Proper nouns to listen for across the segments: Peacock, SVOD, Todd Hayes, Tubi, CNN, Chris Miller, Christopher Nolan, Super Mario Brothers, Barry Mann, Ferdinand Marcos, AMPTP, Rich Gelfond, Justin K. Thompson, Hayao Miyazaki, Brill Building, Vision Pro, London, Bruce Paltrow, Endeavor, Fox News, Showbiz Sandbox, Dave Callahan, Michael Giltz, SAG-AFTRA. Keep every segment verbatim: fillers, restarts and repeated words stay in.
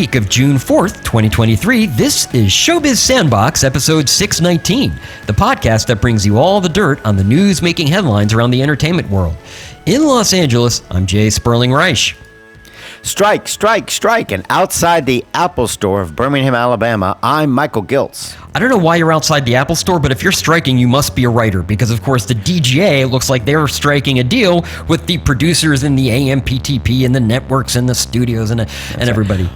week of June fourth, twenty twenty-three, this is Showbiz Sandbox, episode six nineteen, the podcast that brings you all the dirt on the news making headlines around the entertainment world. In Los Angeles, I'm Jay Sperling Reich. Strike, strike, strike, and outside the Apple Store of Birmingham, Alabama, I'm Michael Giltz. I don't know why you're outside the Apple Store, but if you're striking, you must be a writer, because of course the D G A looks like they're striking a deal with the producers and the A M P T P and the networks and the studios and, and everybody.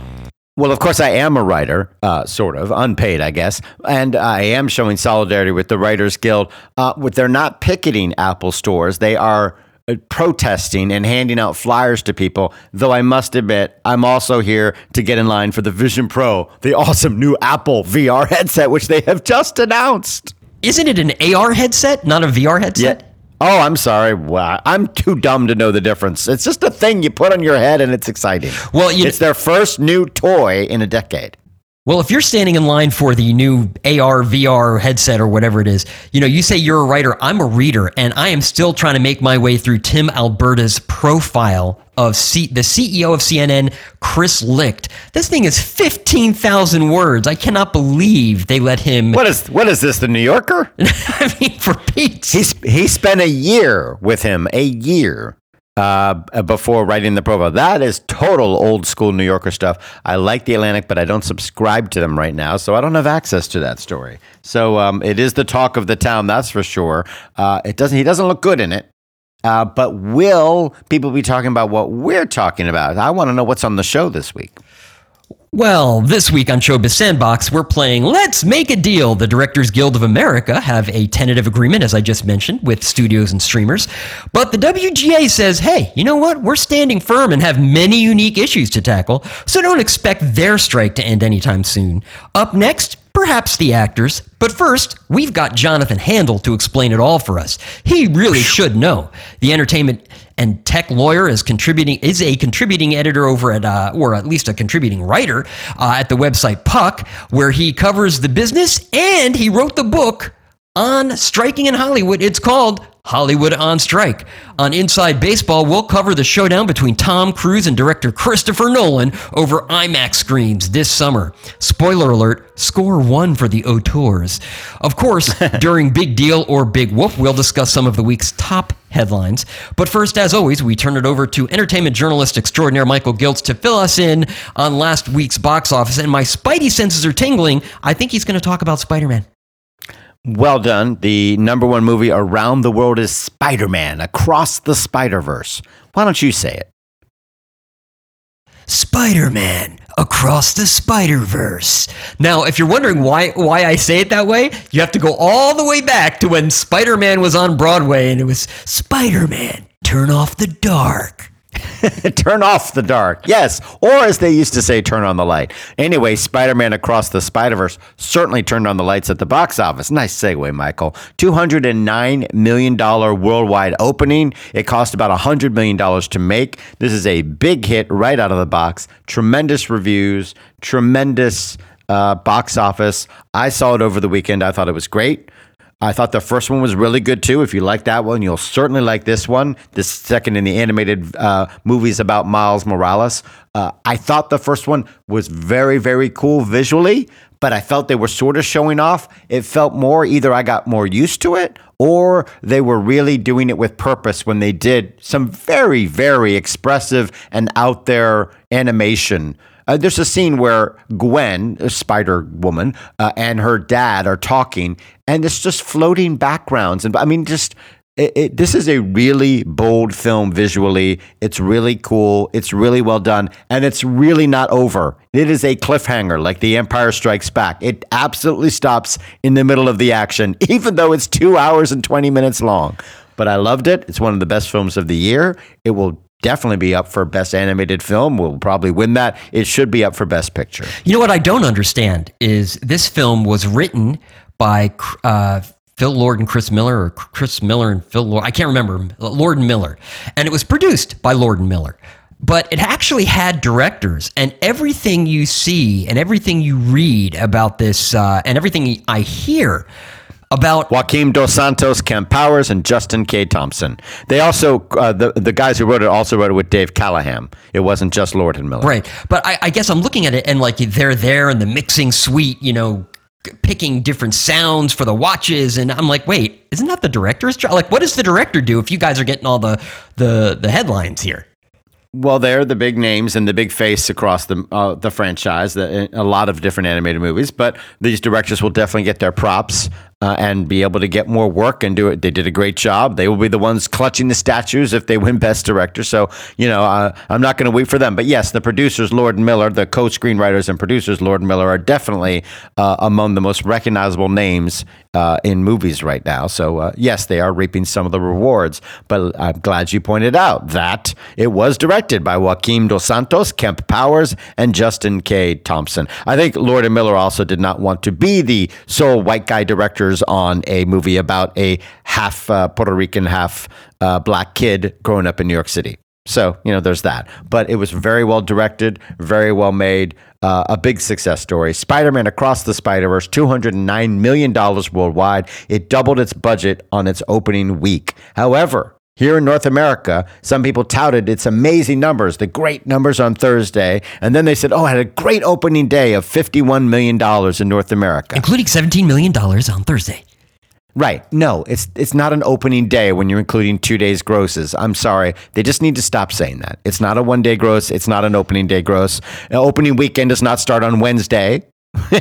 Well, of course, I am a writer, uh, sort of, unpaid, I guess, and I am showing solidarity with the Writers Guild. Uh, with, they're not picketing Apple stores. They are protesting and handing out flyers to people, though I must admit, I'm also here to get in line for the Vision Pro, the awesome new Apple V R headset, which they have just announced. Isn't it an A R headset, not a V R headset? Yeah. Oh, I'm sorry. Wow. I'm too dumb to know the difference. It's just a thing you put on your head and it's exciting. Well, you It's know- their first new toy in a decade. Well, if you're standing in line for the new A R, V R headset or whatever it is, you know, you say you're a writer, I'm a reader, and I am still trying to make my way through Tim Alberta's profile of C- the C E O of C N N, Chris Licht. This thing is fifteen thousand words. I cannot believe they let him. What is what is this, The New Yorker? I mean, for Pete's sake. He spent a year with him, a year. Uh, before writing the profile. That is total old school New Yorker stuff. I like The Atlantic, but I don't subscribe to them right now, so I don't have access to that story. So um, it is the talk of the town, that's for sure. Uh, it doesn't. He doesn't look good in it, uh, but will people be talking about what we're talking about? I want to know what's on the show this week. Well, this week on Showbiz Sandbox, we're playing Let's Make a Deal. The Directors Guild of America have a tentative agreement, as I just mentioned, with studios and streamers. But the W G A says, hey, you know what? We're standing firm and have many unique issues to tackle, so don't expect their strike to end anytime soon. Up next, perhaps the actors. But first, we've got Jonathan Handel to explain it all for us. He really should know. The entertainment and tech lawyer is contributing is a contributing editor over at, uh, or at least a contributing writer uh, at the website Puck, where he covers the business, and he wrote the book on striking in Hollywood. It's called Hollywood on Strike. On Inside Baseball, we'll cover the showdown between Tom Cruise and director Christopher Nolan over IMAX screens this summer. Spoiler alert, score one for the auteurs. Of course, during Big Deal or Big Whoop, we'll discuss some of the week's top headlines. But first, as always, we turn it over to entertainment journalist extraordinaire Michael Giltz to fill us in on last week's box office. And my spidey senses are tingling. I think he's going to talk about Spider-Man. Well done. The number one movie around the world is Spider-Man Across the Spider-Verse. Why don't you say it? Spider-Man Across the Spider-Verse. Now, if you're wondering why why I say it that way, you have to go all the way back to when Spider-Man was on Broadway, and it was Spider-Man, turn off the dark. Turn off the dark, yes, or as they used to say, turn on the light. Anyway, Spider-Man Across the Spider-Verse certainly turned on the lights at the box office. Nice segue, Michael. two hundred nine million dollars worldwide opening. It cost about one hundred million dollars to make. This is a big hit right out of the box. Tremendous reviews, tremendous uh, box office. I saw it over the weekend. I thought it was great. I thought the first one was really good, too. If you like that one, you'll certainly like this one. This second in the animated uh, movies about Miles Morales. Uh, I thought the first one was very, very cool visually, but I felt they were sort of showing off. It felt more either I got more used to it or they were really doing it with purpose when they did some very, very expressive and out there animation. Uh, there's a scene where Gwen, Spider-Woman, uh, and her dad are talking, and it's just floating backgrounds. And I mean, just it, it, this is a really bold film visually. It's really cool. It's really well done, and it's really not over. It is a cliffhanger, like The Empire Strikes Back. It absolutely stops in the middle of the action, even though it's two hours and twenty minutes long. But I loved it. It's one of the best films of the year. It will definitely be up for Best Animated Film. We'll probably win that. It should be up for Best Picture. You know what I don't understand is this film was written by uh, Phil Lord and Chris Miller, or Chris Miller and Phil Lord. I can't remember. Lord and Miller. And it was produced by Lord and Miller. But it actually had directors, and everything you see and everything you read about this uh, and everything I hear about Joaquin Dos Santos, Kemp Powers, and Justin K. Thompson. They also, uh, the the guys who wrote it also wrote it with Dave Callahan. It wasn't just Lord and Miller. Right. But I, I guess I'm looking at it and like they're there in the mixing suite, you know, picking different sounds for the watches. And I'm like, wait, isn't that the director's job? Like, what does the director do if you guys are getting all the the, the headlines here? Well, they're the big names and the big face across the uh, the franchise, the, a lot of different animated movies. But these directors will definitely get their props uh, and be able to get more work and do it. They did a great job. They will be the ones clutching the statues if they win Best Director. So, you know, uh, I'm not going to wait for them. But yes, the producers, Lord and Miller, the co-screenwriters and producers, Lord and Miller, are definitely uh, among the most recognizable names uh, in movies right now. So, uh, yes, they are reaping some of the rewards. But I'm glad you pointed out that it was directed. by Joaquin Dos Santos, Kemp Powers, and Justin K. Thompson. I think Lord and Miller also did not want to be the sole white guy directors on a movie about a half uh, Puerto Rican, half uh, black kid growing up in New York City. So, you know, there's that. But it was very well directed, very well made, uh, a big success story. Spider-Man Across the Spider-Verse, two hundred nine million dollars worldwide. It doubled its budget on its opening week. However, here in North America, some people touted its amazing numbers, the great numbers on Thursday. And then they said, oh, I had a great opening day of fifty-one million dollars in North America. Including seventeen million dollars on Thursday. Right. No, it's it's not an opening day when you're including two days grosses. I'm sorry. They just need to stop saying that. It's not a one-day gross. It's not an opening day gross. An opening weekend does not start on Wednesday.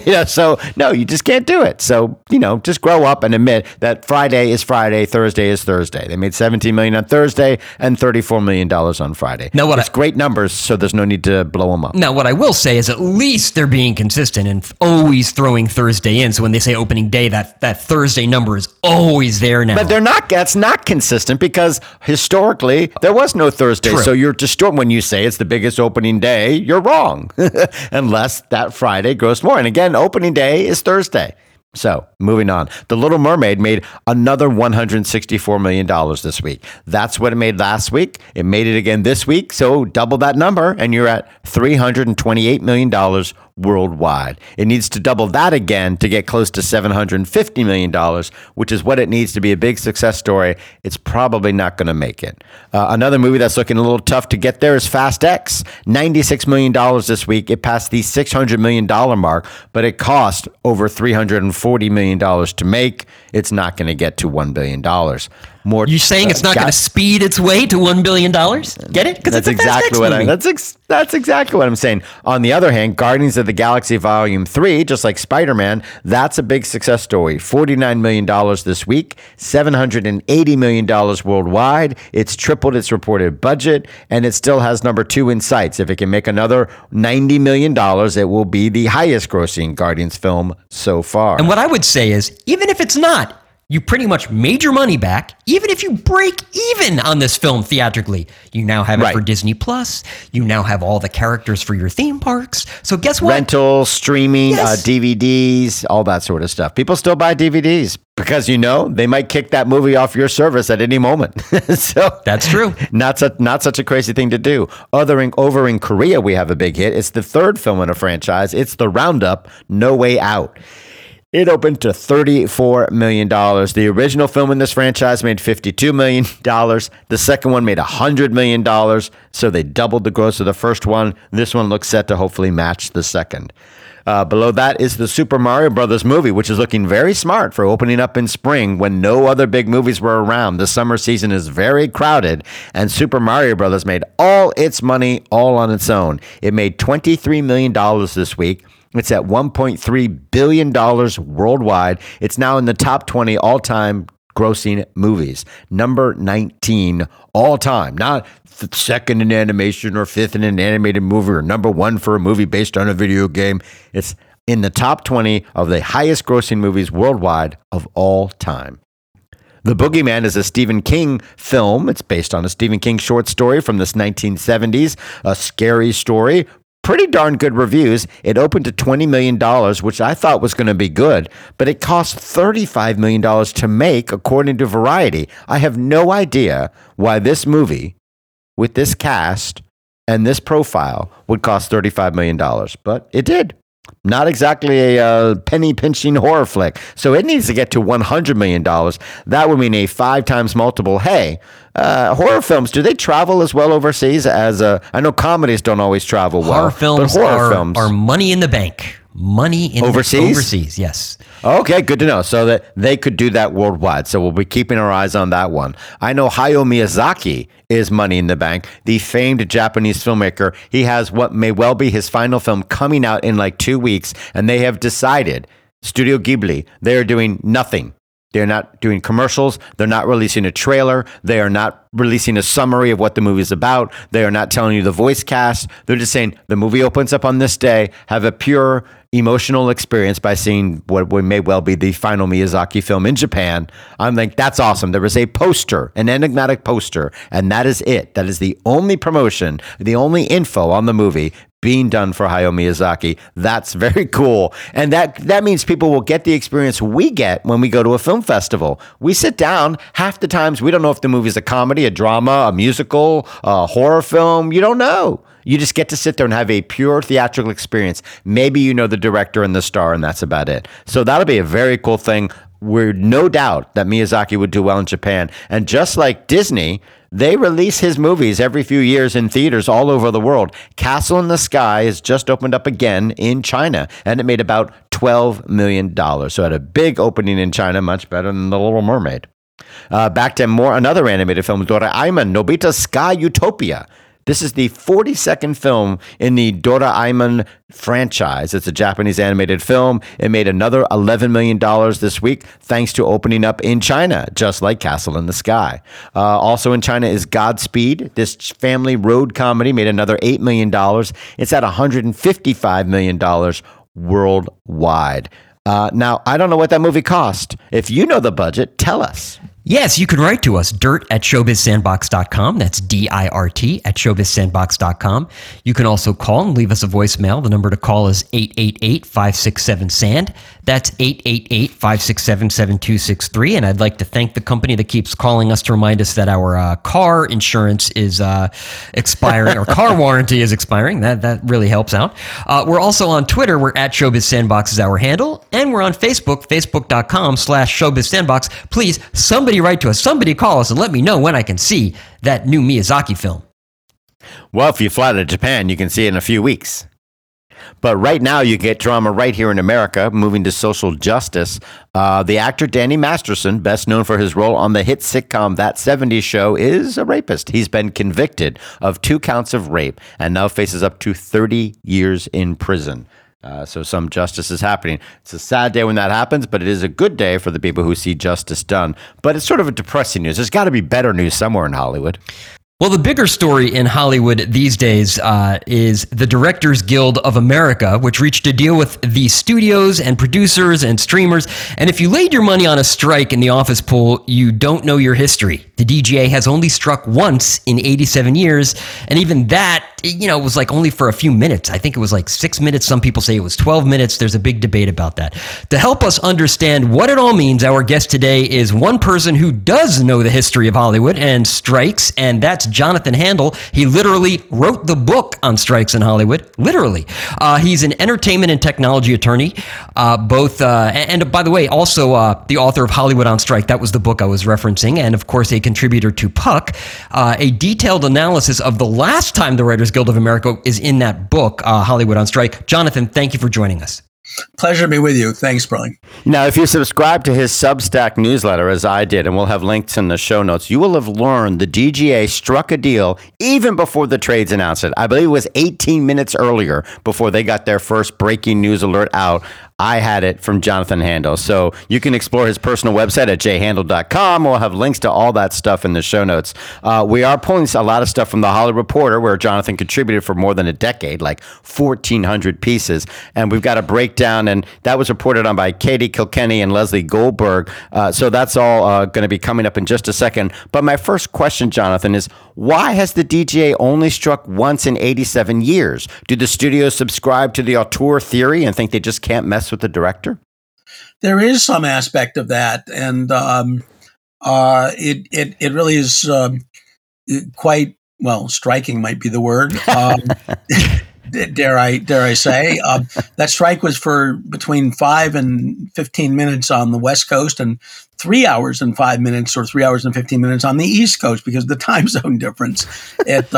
Yeah, so no, you just can't do it. So, you know, just grow up and admit that Friday is Friday, Thursday is Thursday. They made seventeen million dollars on Thursday and thirty-four million dollars on Friday. Now, what it's I, great numbers, so there's no need to blow them up. Now, what I will say is at least they're being consistent and always throwing Thursday in. So when they say opening day, that, that Thursday number is always there now. But they're not. That's not consistent because historically there was no Thursday. True. So you're distorted when you say it's the biggest opening day. You're wrong, unless that Friday grows more. And again, opening day is Thursday. So moving on. The Little Mermaid made another one hundred sixty-four million dollars this week. That's what it made last week. It made it again this week. So double that number and you're at three hundred twenty-eight million dollars worldwide. It needs to double that again to get close to seven hundred fifty million dollars, which is what it needs to be a big success story. It's probably not going to make it. Uh, another movie that's looking a little tough to get there is Fast X, ninety-six million dollars this week. It passed the six hundred million dollars mark, but it cost over three hundred forty million dollars to make. It's not going to get to one billion dollars. More You're saying uh, it's not going to speed its way to one billion dollars? Get it? Because it's a exactly what I, that's, ex, that's exactly what I'm saying. On the other hand, Guardians of the Galaxy Volume three, just like Spider-Man, that's a big success story. forty-nine million dollars this week, seven hundred eighty million dollars worldwide. It's tripled its reported budget, and it still has number two in sights. If it can make another ninety million dollars, it will be the highest grossing Guardians film so far. And what I would say is, even if it's not, you pretty much made your money back. Even if you break even on this film theatrically, you now have it right. for Disney Plus. You now have all the characters for your theme parks. So guess what? Rental, streaming, yes. uh, D V Ds, all that sort of stuff. People still buy D V Ds because, you know, they might kick that movie off your service at any moment. So that's true. Not such, not such a crazy thing to do. Other in, over in Korea, we have a big hit. It's the third film in a franchise. It's The Roundup: No Way Out. It opened to thirty-four million dollars. The original film in this franchise made fifty-two million dollars. The second one made one hundred million dollars, so they doubled the gross of the first one. This one looks set to hopefully match the second. Uh, below that is the Super Mario Brothers movie, which is looking very smart for opening up in spring when no other big movies were around. The summer season is very crowded, and Super Mario Brothers made all its money all on its own. It made twenty-three million dollars this week. It's at one point three billion dollars worldwide. It's now in the top twenty all-time grossing movies. Number nineteen all-time. Not second in animation or fifth in an animated movie or number one for a movie based on a video game. It's in the top twenty of the highest grossing movies worldwide of all time. The Boogeyman is a Stephen King film. It's based on a Stephen King short story from the nineteen seventies. A scary story. Pretty darn good reviews. It opened to twenty million dollars, which I thought was going to be good, but it cost thirty-five million dollars to make, according to Variety. I have no idea why this movie, with this cast and this profile, would cost thirty-five million dollars, but it did. Not exactly a uh, penny-pinching horror flick. So it needs to get to one hundred million dollars. That would mean a five times multiple. Hey, uh, horror films, do they travel as well overseas as... Uh, I know comedies don't always travel well. Horror films, but horror are, films are money in the bank. Money in overseas? The, overseas, yes. Okay, good to know. So that they could do that worldwide. So we'll be keeping our eyes on that one. I know Hayao Miyazaki is money in the bank, the famed Japanese filmmaker. He has what may well be his final film coming out in like two weeks, and they have decided, Studio Ghibli, they are doing nothing. They're not doing commercials. They're not releasing a trailer. They are not releasing a summary of what the movie is about. They are not telling you the voice cast. They're just saying the movie opens up on this day. Have a pure emotional experience by seeing what may well be the final Miyazaki film in Japan. I'm like, that's awesome. There was a poster, an enigmatic poster, and that is it. That is the only promotion, the only info on the movie being done for Hayao Miyazaki. That's very cool. And that that means people will get the experience we get when we go to a film festival. We sit down. Half the times, we don't know if the movie's a comedy, a drama, a musical, a horror film. You don't know. You just get to sit there and have a pure theatrical experience. Maybe you know the director and the star, and that's about it. So that'll be a very cool thing. We're no doubt that Miyazaki would do well in Japan. And just like Disney, they release his movies every few years in theaters all over the world. Castle in the Sky has just opened up again in China, and it made about twelve million dollars. So it had a big opening in China, much better than The Little Mermaid. Uh, back to more another animated film, Doraemon, Nobita's Sky Utopia. This is the forty-second film in the Doraemon franchise. It's a Japanese animated film. It made another eleven million dollars this week, thanks to opening up in China, just like Castle in the Sky. Uh, also in China is Godspeed. This family road comedy made another eight million dollars. It's at one hundred fifty-five million dollars worldwide. Uh, now, I don't know what that movie cost. If you know the budget, tell us. Yes, you can write to us, dirt at showbiz sandbox dot com. That's D I R T at showbiz sandbox dot com. You can also call and leave us a voicemail. The number to call is eight eight eight, five six seven, S A N D. That's eight eight eight, five six seven, seven two six three. And I'd like to thank the company that keeps calling us to remind us that our uh, car insurance is uh, expiring, or car warranty is expiring. That that really helps out. Uh, we're also on Twitter. We're at showbiz sandbox is our handle. And we're on Facebook, facebook.com slash showbizsandbox. Please, somebody write to us, somebody call us, and let me know when I can see that new Miyazaki film. Well, if you fly to Japan, you can see it in a few weeks. But right now, you get drama right here in America, moving to social justice. Uh, the actor Danny Masterson, best known for his role on the hit sitcom That seventies Show, is a rapist. He's been convicted of two counts of rape and now faces up to thirty years in prison. Uh, so some justice is happening. It's a sad day when that happens, but it is a good day for the people who see justice done. But it's sort of a depressing news. There's got to be better news somewhere in Hollywood. Well, the bigger story in Hollywood these days uh, is the Directors Guild of America, which reached a deal with the studios and producers and streamers. And if you laid your money on a strike in the office pool, you don't know your history. The D G A has only struck once in eighty-seven years. And even that, you know, was like only for a few minutes. I think it was like six minutes. Some people say it was twelve minutes. There's a big debate about that. To help us understand what it all means, our guest today is one person who does know the history of Hollywood and strikes, and that's Jonathan Handel. He literally wrote the book on strikes in Hollywood. Literally. Uh, he's an entertainment and technology attorney, uh, both, uh, and, and by the way, also uh, the author of Hollywood on Strike. That was the book I was referencing. And of course, a contributor to Puck. Uh, a detailed analysis of the last time the Writers Guild of America is in that book, uh, Hollywood on Strike. Jonathan, thank you for joining us. Pleasure to be with you. Thanks, Sperling. Now, if you subscribe to his Substack newsletter, as I did, and we'll have links in the show notes, you will have learned the D G A struck a deal even before the trades announced it. I believe it was eighteen minutes earlier before they got their first breaking news alert out. I had it from Jonathan Handel. So you can explore his personal website at j handel dot com. We'll have links to all that stuff in the show notes. Uh, we are pulling a lot of stuff from the Hollywood Reporter, where Jonathan contributed for more than a decade, like fourteen hundred pieces. And we've got a breakdown, and that was reported on by Katie Kilkenny and Leslie Goldberg. Uh, so that's all uh, going to be coming up in just a second. But my first question, Jonathan, is why has the D G A only struck once in eighty-seven years? Do the studios subscribe to the auteur theory and think they just can't mess with the director? There is some aspect of that, and um, uh, it, it it really is um, quite, well, striking might be the word. Um, dare I dare I say. Uh, that strike was for between five and fifteen minutes on the West Coast and three hours and five minutes or three hours and fifteen minutes on the East Coast because of the time zone difference. It, uh,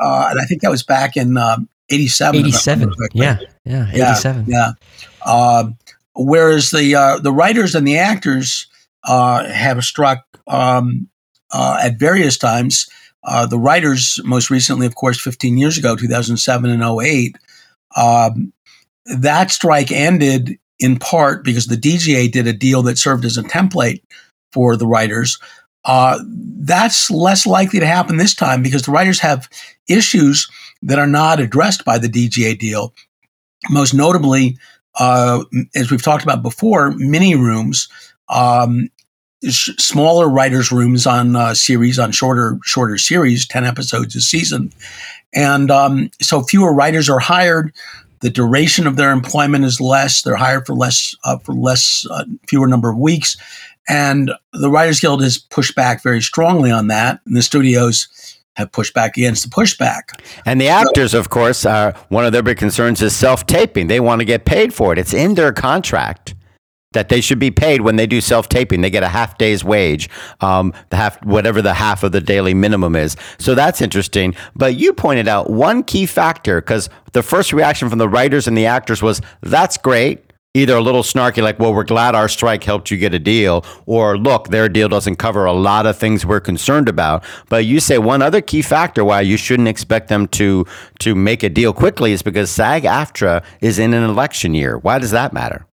uh, and I think that was back in uh, eighty-seven. eighty-seven, yeah, yeah, eighty-seven. Yeah, yeah. Uh, whereas the, uh, the writers and the actors uh, have struck um, uh, at various times. Uh, the writers, most recently, of course, fifteen years ago, two thousand seven and oh eight, um, that strike ended in part because the D G A did a deal that served as a template for the writers. Uh, that's less likely to happen this time because the writers have issues that are not addressed by the D G A deal. Most notably, uh, as we've talked about before, mini rooms. Um, smaller writers' rooms on uh, series, on shorter shorter series, ten episodes a season. And um, so fewer writers are hired. The duration of their employment is less. They're hired for less, uh, for less, uh, fewer number of weeks. And the Writers Guild has pushed back very strongly on that. And the studios have pushed back against the pushback. And the actors, so, of course, are one of their big concerns is self-taping. They want to get paid for it. It's in their contract that they should be paid when they do self-taping. They get a half day's wage, um, the half, whatever the half of the daily minimum is. So that's interesting. But you pointed out one key factor, because the first reaction from the writers and the actors was, that's great. Either a little snarky, like, well, we're glad our strike helped you get a deal, or look, their deal doesn't cover a lot of things we're concerned about. But you say one other key factor why you shouldn't expect them to to make a deal quickly is because SAG-AFTRA is in an election year. Why does that matter?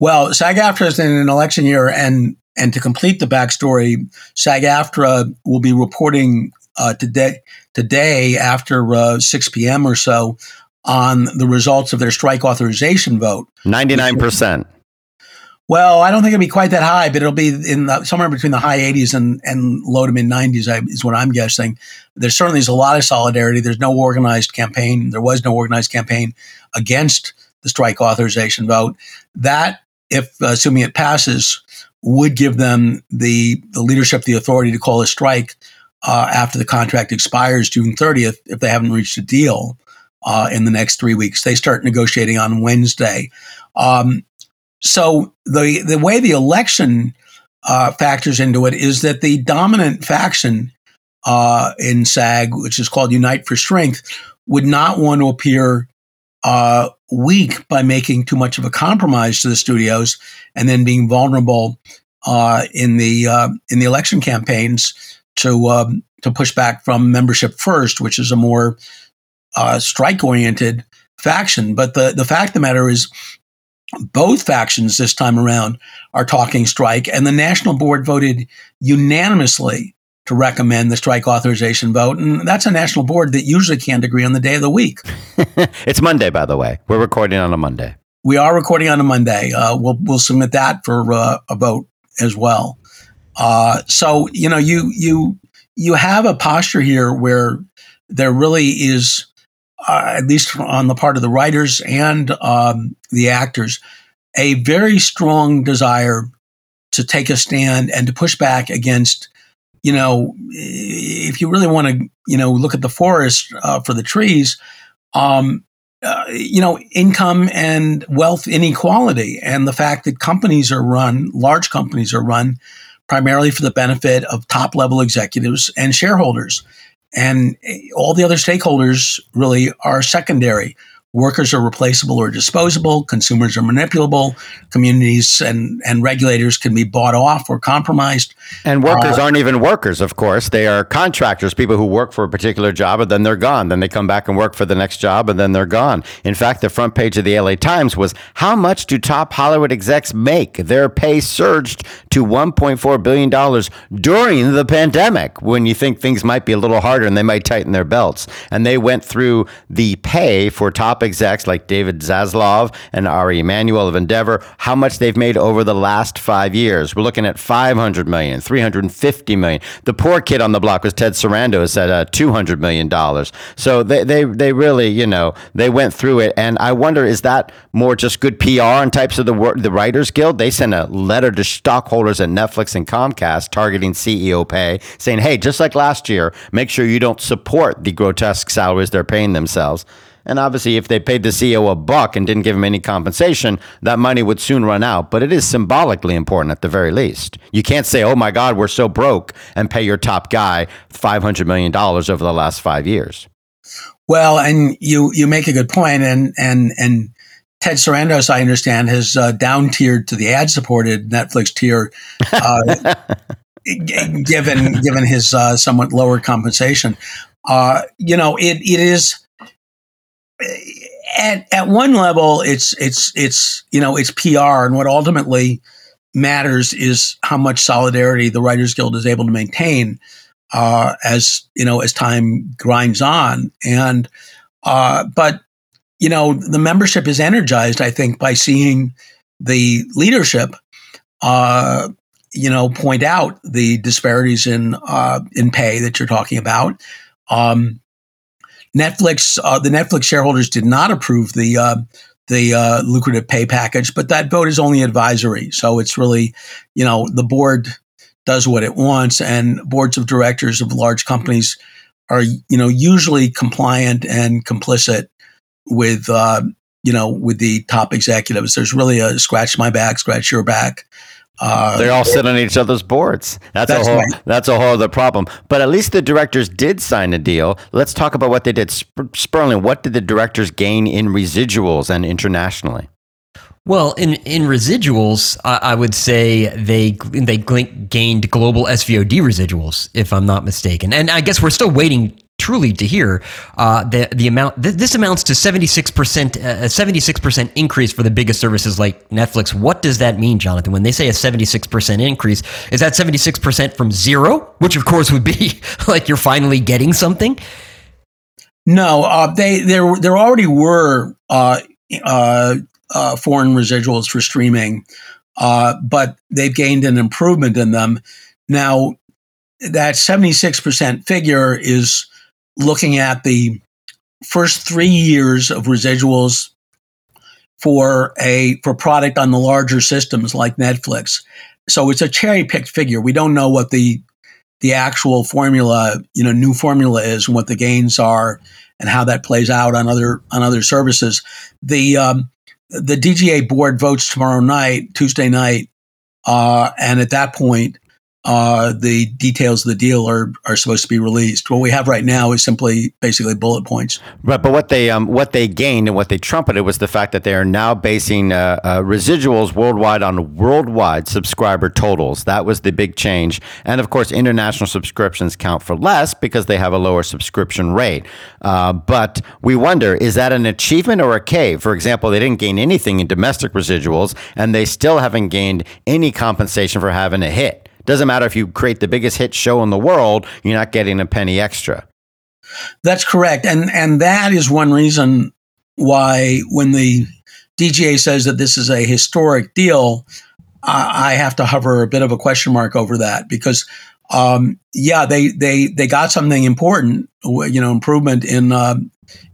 Well, SAG-AFTRA is in an election year, and and to complete the backstory, SAG-AFTRA will be reporting uh, today today after uh, six p.m. or so on the results of their strike authorization vote. ninety-nine percent. Well, I don't think it'll be quite that high, but it'll be in the, somewhere between the high eighties and, and low to mid nineties is what I'm guessing. There certainly is a lot of solidarity. There's no organized campaign. There was no organized campaign against the strike authorization vote. That, if uh, assuming it passes, would give them the, the leadership, the authority to call a strike uh, after the contract expires June thirtieth if they haven't reached a deal uh, in the next three weeks. They start negotiating on Wednesday. Um, so the the way the election uh, factors into it is that the dominant faction uh, in SAG, which is called Unite for Strength, would not want to appear Uh, weak by making too much of a compromise to the studios, and then being vulnerable uh, in the uh, in the election campaigns to um, to push back from Membership First, which is a more uh, strike oriented faction. But the the fact of the matter is, both factions this time around are talking strike, and the National Board voted unanimously to recommend the strike authorization vote. And that's a national board that usually can't agree on the day of the week. It's Monday, by the way. We're recording on a Monday. We are recording on a Monday. Uh, we'll we'll submit that for uh, a vote as well. Uh, so, you know, you you you have a posture here where there really is, uh, at least on the part of the writers and um, the actors, a very strong desire to take a stand and to push back against, you know, if you really want to, you know, look at the forest uh, for the trees, um, uh, you know, income and wealth inequality and the fact that companies are run, large companies are run primarily for the benefit of top level executives and shareholders. And all the other stakeholders really are secondary. Workers are replaceable or disposable. Consumers are manipulable. Communities and, and regulators can be bought off or compromised. And workers uh, aren't even workers, of course. They are contractors, people who work for a particular job, and then they're gone. Then they come back and work for the next job, and then they're gone. In fact, the front page of the L A Times was, how much do top Hollywood execs make? Their pay surged to one point four billion dollars during the pandemic, when you think things might be a little harder and they might tighten their belts. And they went through the pay for top execs like David Zaslav and Ari Emanuel of Endeavor, how much they've made over the last five years. We're looking at five hundred million dollars, three hundred fifty million dollars. The poor kid on the block was Ted Sarandos at uh, two hundred million dollars. So they, they, they really, you know, they went through it. And I wonder, is that more just good P R and types of the, the Writers Guild? They sent a letter to stockholders at Netflix and Comcast targeting C E O pay, saying, hey, just like last year, make sure you don't support the grotesque salaries they're paying themselves. And obviously, if they paid the C E O a buck and didn't give him any compensation, that money would soon run out. But it is symbolically important at the very least. You can't say, oh, my God, we're so broke, and pay your top guy five hundred million dollars over the last five years. Well, and you, you make a good point. And, and, and Ted Sarandos, I understand, has uh, down-tiered to the ad-supported Netflix tier, uh, g- given given his uh, somewhat lower compensation. Uh, you know, it it is at at one level, it's it's it's you know, it's P R, and what ultimately matters is how much solidarity the Writers Guild is able to maintain uh, as you know as time grinds on, and uh, but. You know, the membership is energized, I think, by seeing the leadership, uh, you know, point out the disparities in uh, in pay that you're talking about. Um, Netflix, uh, the Netflix shareholders did not approve the uh, the uh, lucrative pay package, but that vote is only advisory. So it's really, you know, the board does what it wants, and boards of directors of large companies are, you know, usually compliant and complicit with, uh, you know, with the top executives. There's really a scratch my back, scratch your back. Uh, they all sit on each other's boards. That's, that's a whole, right. That's a whole other problem. But at least the directors did sign a deal. Let's talk about what they did. Sp- Sperling, what did the directors gain in residuals and internationally? Well, in, in residuals, I, I would say they they gained global S V O D residuals, if I'm not mistaken. And I guess we're still waiting truly to hear uh, the the amount. Th- this amounts to seventy-six percent, a seventy-six percent increase for the biggest services like Netflix. What does that mean, Jonathan? When they say a seventy-six percent increase, is that seventy-six percent from zero, which of course would be like you're finally getting something? No, uh, they there there already were uh, uh, uh, foreign residuals for streaming, uh, but they've gained an improvement in them. Now, that seventy-six percent figure is looking at the first three years of residuals for a for product on the larger systems like Netflix. So it's a cherry-picked figure. We don't know what the the actual formula, you know, new formula is, and what the gains are, and how that plays out on other on other services. The um, the D G A board votes tomorrow night, Tuesday night, uh, and at that point, Uh, the details of the deal are, are supposed to be released. What we have right now is simply basically bullet points. Right, but what they um, what they gained and what they trumpeted was the fact that they are now basing uh, uh, residuals worldwide on worldwide subscriber totals. That was the big change. And of course, international subscriptions count for less because they have a lower subscription rate. Uh, but we wonder, is that an achievement or a cave? For example, they didn't gain anything in domestic residuals, and they still haven't gained any compensation for having a hit. Doesn't matter if you create the biggest hit show in the world, you're not getting a penny extra. That's correct. And and that is one reason why when the D G A says that this is a historic deal, I, I have to hover a bit of a question mark over that because, um, yeah, they, they, they got something important, you know, improvement in uh,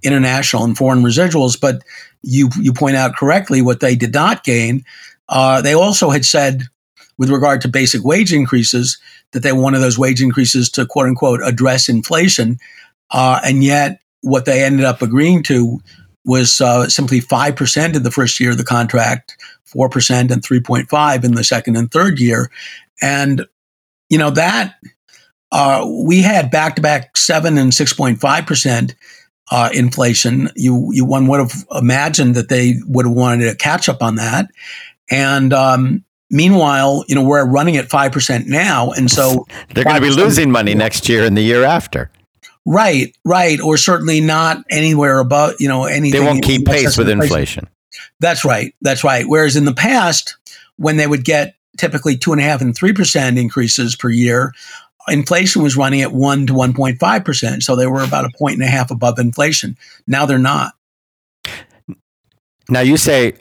international and foreign residuals. But you, you point out correctly what they did not gain. Uh, they also had said, with regard to basic wage increases, that they wanted those wage increases to, quote unquote, address inflation. Uh, and yet what they ended up agreeing to was uh, simply five percent in the first year of the contract, four percent and three point five in the second and third year. And, you know, that uh, we had back-to-back seven and six point five percent uh, inflation. You, you, one would have imagined that they would have wanted a catch-up on that. And, um, meanwhile, you know, we're running at five percent now. And so they're going to be losing money next year and the year after. Right, right. Or certainly not anywhere above, you know, anything. They won't keep pace with inflation. That's right. That's right. Whereas in the past, when they would get typically two and a half and three percent increases per year, inflation was running at one to one point five percent. So they were about a point and a half above inflation. Now they're not. Now you say,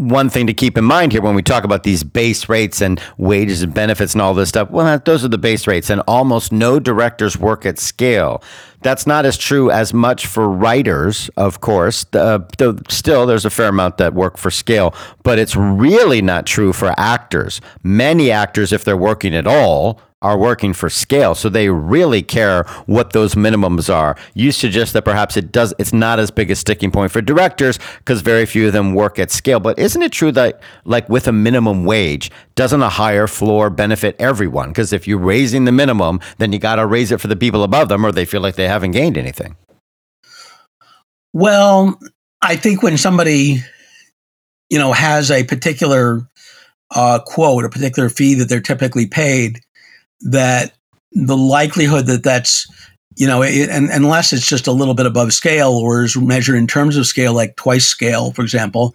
one thing to keep in mind here when we talk about these base rates and wages and benefits and all this stuff, well, those are the base rates, and almost no directors work at scale. That's not as true as much for writers, of course, uh, though still there's a fair amount that work for scale, but it's really not true for actors. Many actors, if they're working at all, are working for scale, so they really care what those minimums are. You suggest that perhaps it does it's not as big a sticking point for directors because very few of them work at scale. But isn't it true that, like, with a minimum wage, doesn't a higher floor benefit everyone? Because if you're raising the minimum, then you got to raise it for the people above them, or they feel like they haven't gained anything. Well, I think when somebody, you know, has a particular uh, quote, a particular fee that they're typically paid, that the likelihood that that's, you know, it, and, unless it's just a little bit above scale or is measured in terms of scale, like twice scale, for example,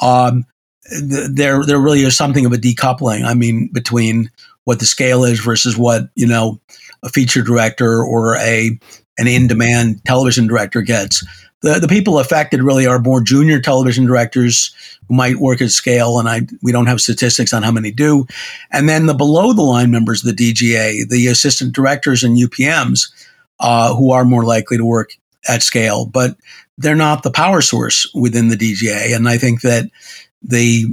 um, th- there there really is something of a decoupling. I mean, between what the scale is versus what, you know, a feature director or a an in-demand television director gets. The the people affected really are more junior television directors who might work at scale, and I we don't have statistics on how many do. And then the below-the-line members of the D G A, the assistant directors and U P Ms, uh, who are more likely to work at scale, but they're not the power source within the D G A. And I think that the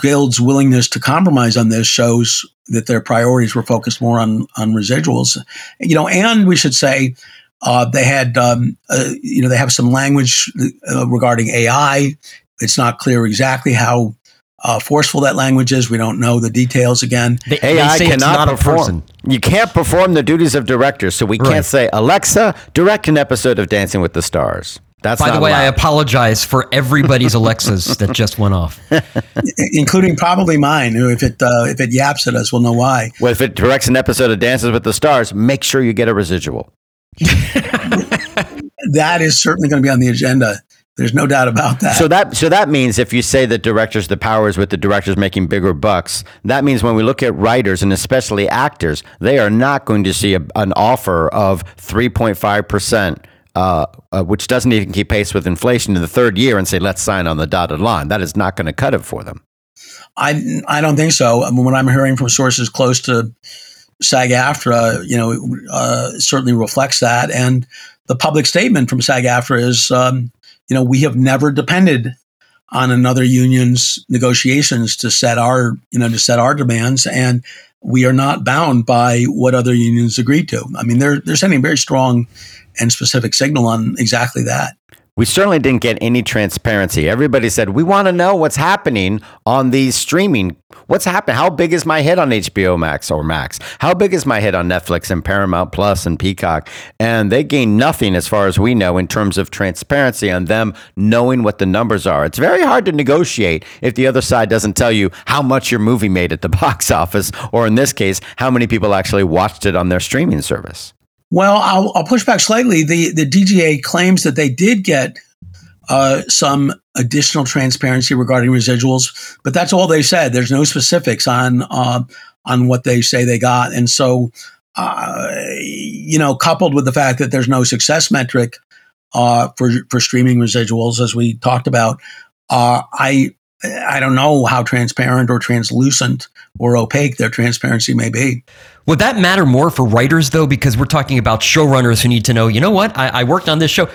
Guild's willingness to compromise on this shows that their priorities were focused more on on residuals. You know, and we should say, Uh, they had, um, uh, you know, they have some language uh, regarding A I. It's not clear exactly how uh, forceful that language is. We don't know the details again. The A I cannot perform. You can't perform the duties of directors. So we right. can't say, Alexa, direct an episode of Dancing with the Stars. That's By the way, allowed. I apologize for everybody's Alexas that just went off, including probably mine. If it uh, if it yaps at us, we'll know why. Well, if it directs an episode of Dances with the Stars, make sure you get a residual. That is certainly going to be on the agenda. There's no doubt about that. So that so that means if you say that directors, the power is with the directors making bigger bucks, that means when we look at writers and especially actors, they are not going to see a, an offer of three point five percent, uh, uh, which doesn't even keep pace with inflation in the third year and say, let's sign on the dotted line. That is not going to cut it for them. I, I don't think so. I mean, when I'm hearing from sources close to SAG-AFTRA, you know, uh, certainly reflects that. And the public statement from SAG-AFTRA is, um, you know, we have never depended on another union's negotiations to set our, you know, to set our demands. And we are not bound by what other unions agree to. I mean, they're, they're sending very strong and specific signal on exactly that. We certainly didn't get any transparency. Everybody said, we want to know what's happening on these streaming. What's happening? How big is my hit on H B O Max or Max? How big is my hit on Netflix and Paramount Plus and Peacock? And they gain nothing, as far as we know, in terms of transparency on them knowing what the numbers are. It's very hard to negotiate if the other side doesn't tell you how much your movie made at the box office, or in this case, how many people actually watched it on their streaming service. Well, I'll, I'll push back slightly. The the D G A claims that they did get uh, some additional transparency regarding residuals, but that's all they said. There's no specifics on uh, on what they say they got. And so, uh, you know, coupled with the fact that there's no success metric uh, for for streaming residuals, as we talked about, uh, I I don't know how transparent or translucent or opaque their transparency may be. Would that matter more for writers, though? Because we're talking about showrunners who need to know, you know what? I, I worked on this show.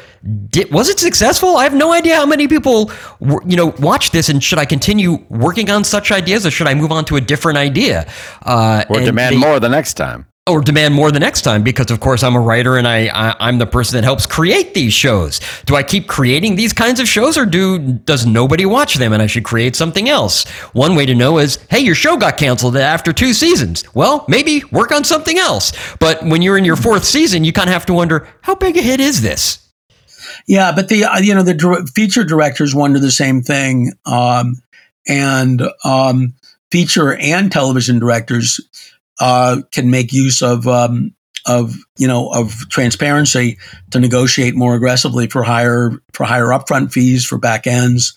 Did, was it successful? I have no idea how many people, were, you know, watch this. And should I continue working on such ideas, or should I move on to a different idea? Uh, or demand they, more the next time. Or demand more the next time, because of course I'm a writer and I, I I'm the person that helps create these shows. Do I keep creating these kinds of shows, or do does nobody watch them and I should create something else? One way to know is, hey, your show got canceled after two seasons. Well, maybe work on something else. But when you're in your fourth season, you kind of have to wonder, how big a hit is this? Yeah, but the uh, you know the dir- feature directors wonder the same thing, um, and um, feature and television directors Uh, can make use of um, of you know of transparency to negotiate more aggressively for higher for higher upfront fees, for back ends,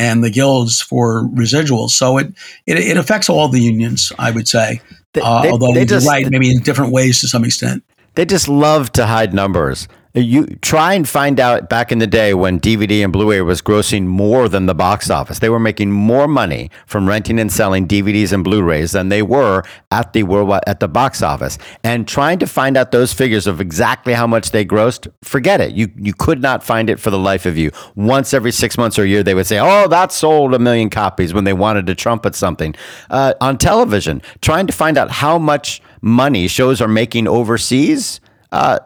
and the guilds for residuals. So it it, it affects all the unions, I would say. They, uh, they, although they just, you're right, maybe in different ways to some extent. They just love to hide numbers. You try and find out back in the day when D V D and Blu-ray was grossing more than the box office. They were making more money from renting and selling D V Ds and Blu-rays than they were at the worldwide, at the box office. And trying to find out those figures of exactly how much they grossed, forget it. You you could not find it for the life of you. Once every six months or a year, they would say, oh, that sold a million copies when they wanted to trumpet something. Uh, on television, trying to find out how much money shows are making overseas, uh,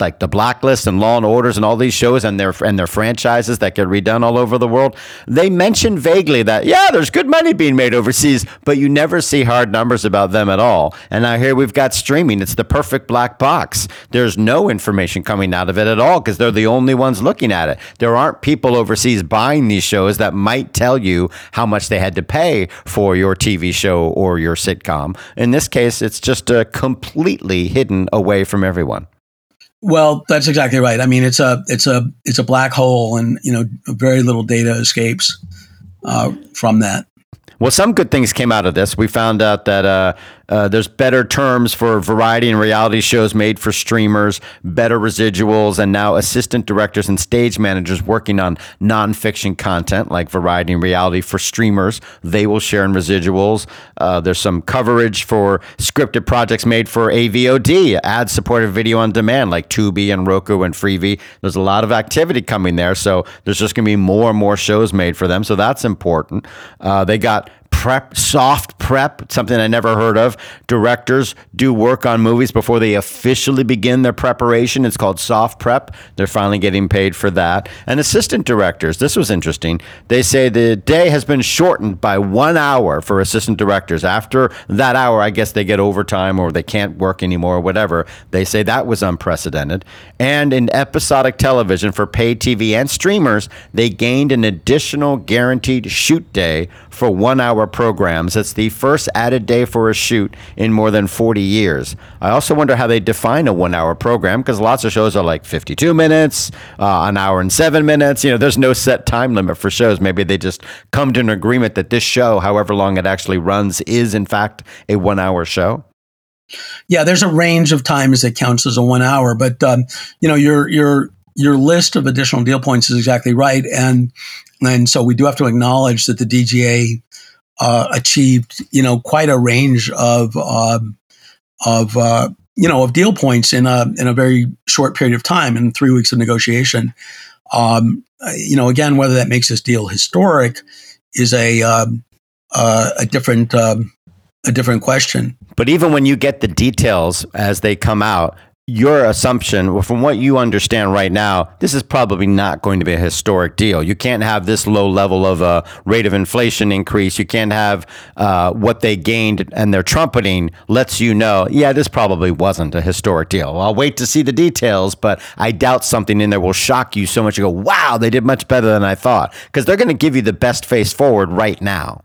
like The Blacklist and Law and Orders and all these shows and their and their franchises that get redone all over the world. They mention vaguely that, yeah, there's good money being made overseas, but you never see hard numbers about them at all. And now here we've got streaming. It's the perfect black box. There's no information coming out of it at all because they're the only ones looking at it. There aren't people overseas buying these shows that might tell you how much they had to pay for your T V show or your sitcom. In this case, it's just uh, completely hidden away from everyone. Well, that's exactly right. I mean, it's a it's a it's a black hole, and you know, very little data escapes uh, from that. Well, some good things came out of this. We found out that uh, uh, there's better terms for variety and reality shows made for streamers, better residuals, and now assistant directors and stage managers working on nonfiction content like variety and reality for streamers. They will share in residuals. Uh, there's some coverage for scripted projects made for A V O D, ad-supported video on demand, like Tubi and Roku and Freevee. There's a lot of activity coming there, so there's just going to be more and more shows made for them, so that's important. Uh, they got prep, soft prep, something I never heard of. Directors do work on movies before they officially begin their preparation. It's called soft prep. They're finally getting paid for that. And assistant directors, this was interesting. They say the day has been shortened by one hour for assistant directors. After that hour, I guess they get overtime or they can't work anymore or whatever. They say that was unprecedented. And in episodic television for pay T V and streamers, they gained an additional guaranteed shoot day for one hour programs. It's the first added day for a shoot in more than forty years. I also wonder how they define a one-hour program, because lots of shows are like fifty-two minutes, uh, an hour and seven minutes. You know, there's no set time limit for shows. Maybe they just come to an agreement that this show, however long it actually runs, is in fact a one-hour show. Yeah, there's a range of times that counts as a one hour, but um, you know, your your your list of additional deal points is exactly right, and and so we do have to acknowledge that the D G A Uh, achieved, you know, quite a range of uh, of uh, you know of deal points in a in a very short period of time, in three weeks of negotiation. Um, you know, again, whether that makes this deal historic is a uh, uh, a different uh, a different question. But even when you get the details as they come out, your assumption, from what you understand right now, this is probably not going to be a historic deal. You can't have this low level of a rate of inflation increase. You can't have uh, what they gained and their trumpeting lets you know, yeah, this probably wasn't a historic deal. I'll wait to see the details, but I doubt something in there will shock you so much you go, wow, they did much better than I thought, because they're going to give you the best face forward right now.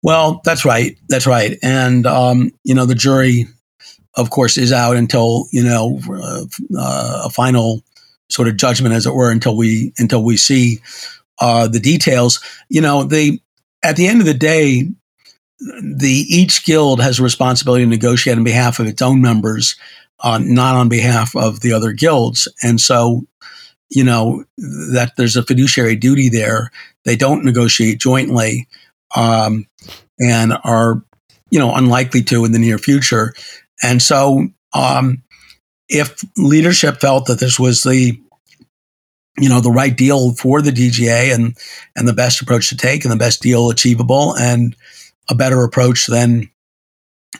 Well, that's right. That's right. And, um, you know, the jury, of course, is out until, you know, uh, uh, a final sort of judgment, as it were, until we until we see uh, the details. You know, they at the end of the day, the each guild has a responsibility to negotiate on behalf of its own members, uh, not on behalf of the other guilds. And so, you know, that there's a fiduciary duty there. They don't negotiate jointly, um, and are, you know, unlikely to in the near future. And so, um, if leadership felt that this was the, you know, the right deal for the D G A and and the best approach to take and the best deal achievable and a better approach than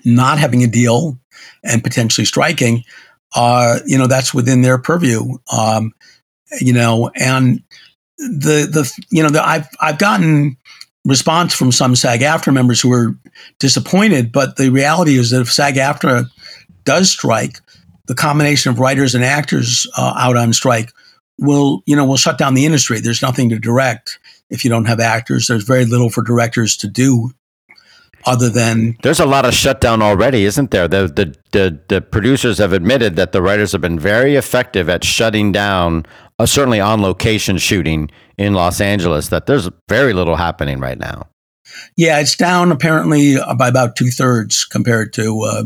not having a deal and potentially striking, uh, you know, that's within their purview. Um, you know, and the the you know, the, I've I've gotten response from some SAG-AFTRA members who are disappointed, but the reality is that if SAG-AFTRA does strike, the combination of writers and actors uh, out on strike will, you know, will shut down the industry. There's nothing to direct if you don't have actors. There's very little for directors to do. Other than there's a lot of shutdown already, isn't there? The, the the the producers have admitted that the writers have been very effective at shutting down, uh, certainly on location shooting in Los Angeles. That there's very little happening right now. Yeah, it's down apparently by about two thirds compared to uh,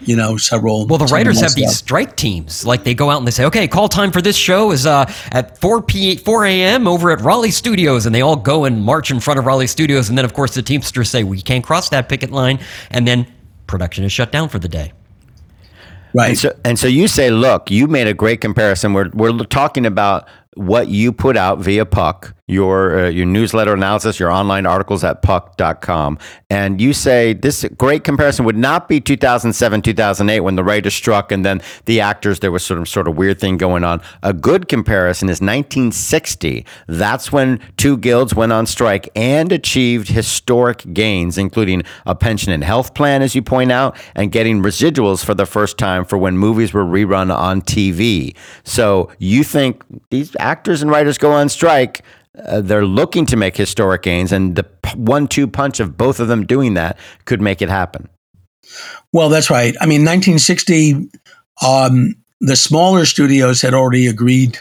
you know several. Well, the writers have these strike teams. Like they go out and they say, okay, call time for this show is uh, at four p four a m over at Raleigh Studios, and they all go and march in front of Raleigh Studios, and then of course the Teamsters say we can't cross that picket line, and then production is shut down for the day. Right. And so, and so you say, look, you made a great comparison. We're we're talking about what you put out via Puck your uh, your newsletter analysis, your online articles at puck dot com. And you say this great comparison would not be two thousand seven, two thousand eight when the writers struck and then the actors, there was sort of sort of weird thing going on. A good comparison is nineteen sixty. That's when two guilds went on strike and achieved historic gains, including a pension and health plan, as you point out, and getting residuals for the first time for when movies were rerun on T V. So you think these actors and writers go on strike, uh, they're looking to make historic gains, and the one two punch of both of them doing that could make it happen. Well, that's right. I mean, nineteen sixty, um, the smaller studios had already agreed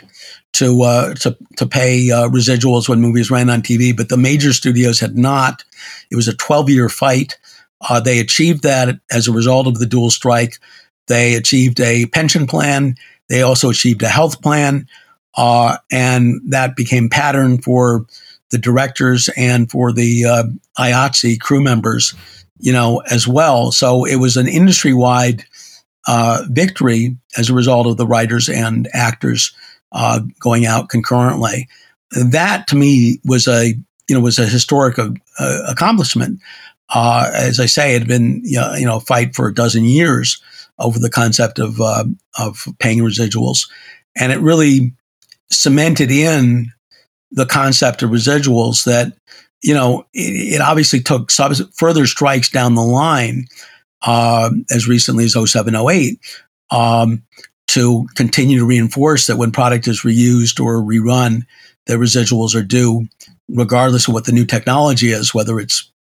to uh, to, to pay uh, residuals when movies ran on T V, but the major studios had not. It was a twelve-year fight. Uh, they achieved that as a result of the dual strike. They achieved a pension plan. They also achieved a health plan, uh, and that became pattern for the directors and for the uh, I A T S E crew members, you know, as well. So it was an industry-wide uh, victory as a result of the writers and actors uh, going out concurrently. That, to me, was a you know was a historic uh, accomplishment. Uh, as I say, it had been you know a fight for a dozen years over the concept of uh, of paying residuals. And it really cemented in the concept of residuals that, you know, it, it obviously took sub- further strikes down the line uh, as recently as oh seven, oh eight um, to continue to reinforce that when product is reused or rerun, the residuals are due regardless of what the new technology is, whether it's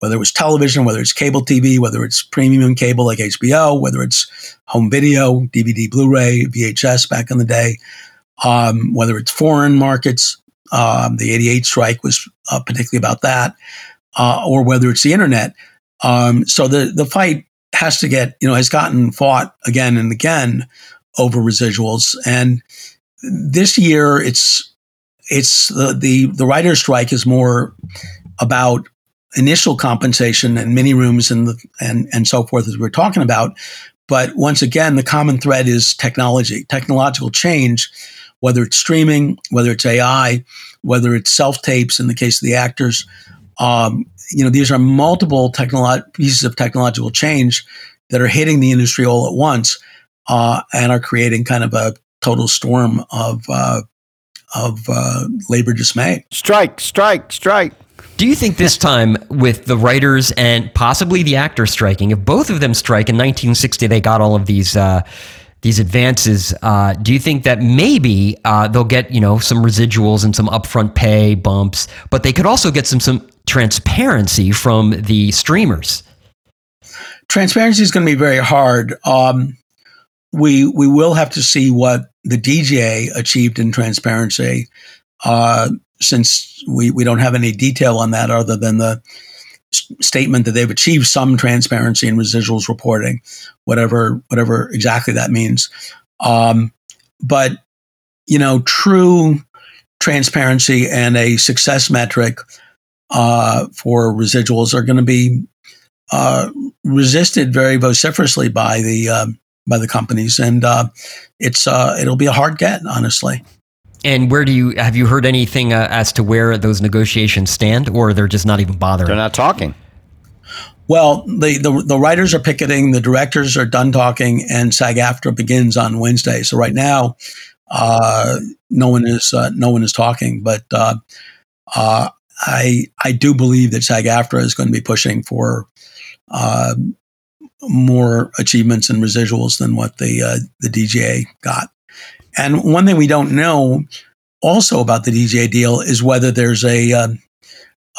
whether it was television, whether it's cable T V, whether it's premium cable like H B O, whether it's home video, D V D, Blu-ray, V H S back in the day, um, whether it's foreign markets, um, the eighty-eight strike was uh, particularly about that, uh, or whether it's the internet. Um, so the the fight has to get, you know, has gotten fought again and again over residuals. And this year, it's it's the the, the writer's strike is more about initial compensation and mini rooms and the, and and so forth, as we were talking about. But once again, the common thread is technology, technological change, whether it's streaming, whether it's A I, whether it's self-tapes in the case of the actors. Um, you know, these are multiple technolo- pieces of technological change that are hitting the industry all at once uh, and are creating kind of a total storm of, uh, of uh, labor dismay. Strike, strike, strike. Do you think this time, with the writers and possibly the actors striking, if both of them strike in nineteen sixty, they got all of these uh, these advances. Uh, do you think that maybe uh, they'll get you know some residuals and some upfront pay bumps, but they could also get some some transparency from the streamers? Transparency is going to be very hard. Um, we we will have to see what the D G A achieved in transparency. Uh, since we, we don't have any detail on that other than the s- statement that they've achieved some transparency in residuals reporting, whatever whatever exactly that means. Um, but, you know, true transparency and a success metric uh, for residuals are going to be uh, resisted very vociferously by the uh, by the companies. And uh, it's uh, it'll be a hard get, honestly. And where do you have you heard anything uh, as to where those negotiations stand, or they're just not even bothering? They're not talking. Well, the, the the writers are picketing, the directors are done talking, and SAG-AFTRA begins on Wednesday. So right now, uh, no one is uh, no one is talking. But uh, uh, I I do believe that SAG-AFTRA is going to be pushing for uh, more achievements and residuals than what the uh, the D G A got. And one thing we don't know also about the D G A deal is whether there's a, uh,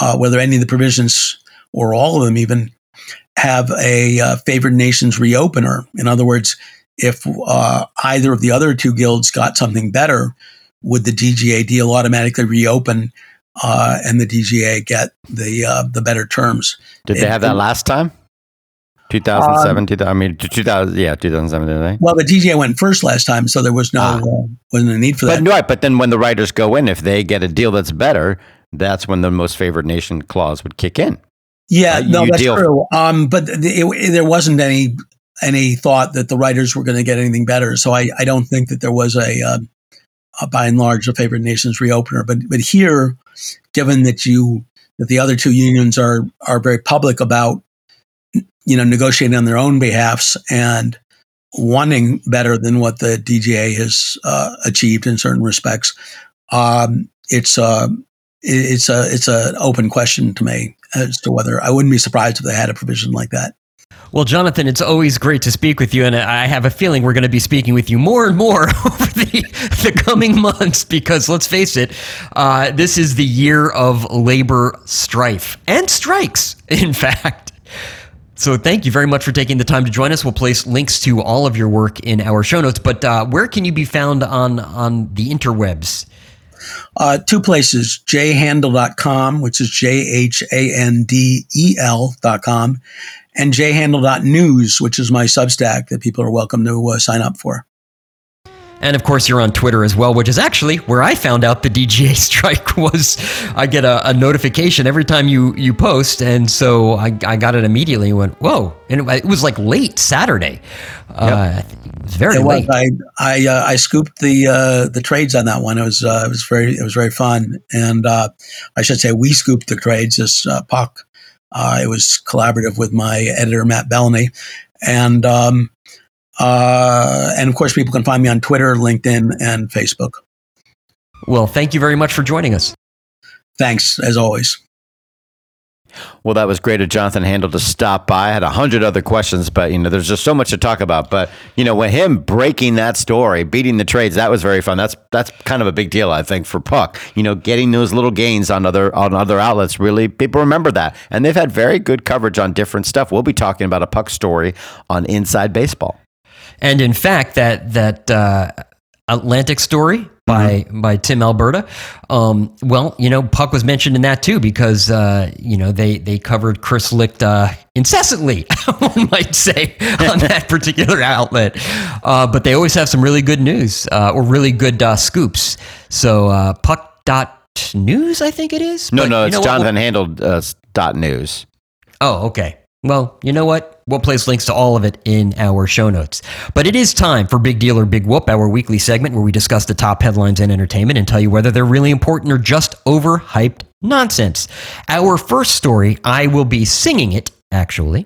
uh, whether any of the provisions or all of them even have a uh, favored nations reopener. In other words, if uh, either of the other two guilds got something better, would the D G A deal automatically reopen uh, and the D G A get the uh, the better terms? Did it, they have that last time? two thousand seven, um, two thousand, I mean, two thousand, yeah, two thousand seven, didn't they? Well, the D G A went first last time, so there was no ah. uh, wasn't a need for that. But right, but then when the writers go in, if they get a deal that's better, that's when the most favored nation clause would kick in. Yeah, right? no, you that's deal- true. Um, but it, it, there wasn't any any thought that the writers were going to get anything better, so I, I don't think that there was a, uh, a by and large, a favored nations reopener. But but here, given that you that the other two unions are are very public about, you know, negotiating on their own behalfs and wanting better than what the D G A has uh, achieved in certain respects, um, it's a it's a it's an open question to me as to whether I wouldn't be surprised if they had a provision like that. Well, Jonathan, it's always great to speak with you, and I have a feeling we're going to be speaking with you more and more over the, the coming months because, let's face it, uh, this is the year of labor strife and strikes, in fact. So thank you very much for taking the time to join us. We'll place links to all of your work in our show notes, but uh, where can you be found on, on the interwebs? Uh, two places, j handel dot com, which is J H A N D E L dot com, and j handel dot news, which is my Substack that people are welcome to uh, sign up for. And of course, you're on Twitter as well, which is actually where I found out the D G A strike was. I get a, a notification every time you, you post. And so I, I got it immediately and went, whoa. And it, it was like late Saturday. Yep. Uh, it was very it late. Was. I I, uh, I scooped the uh, the trades on that one. It was uh, it was very it was very fun. And uh, I should say we scooped the trades as uh, Puck. Uh, it was collaborative with my editor, Matt Bellamy. And um Uh, and of course, people can find me on Twitter, LinkedIn, and Facebook. Well, thank you very much for joining us. Thanks, as always. Well, that was great of Jonathan Handel to stop by. I had a hundred other questions, but, you know, there's just so much to talk about. But, you know, with him breaking that story, beating the trades, that was very fun. That's that's kind of a big deal, I think, for Puck. You know, getting those little gains on other on other outlets, really, people remember that. And they've had very good coverage on different stuff. We'll be talking about a Puck story on Inside Baseball. And in fact, that that uh, Atlantic story by mm-hmm. by Tim Alberta, um, well, you know, Puck was mentioned in that too because uh, you know they they covered Chris Licht uh, incessantly, one might say, on that particular outlet. Uh, but they always have some really good news uh, or really good uh, scoops. So uh, Puck dot news, I think it is. No, but, no, it's Jonathan Handel dot news. Oh, okay. Well, you know what? We'll place links to all of it in our show notes. But it is time for Big Deal or Big Whoop, our weekly segment where we discuss the top headlines in entertainment and tell you whether they're really important or just overhyped nonsense. Our first story, I will be singing it, actually,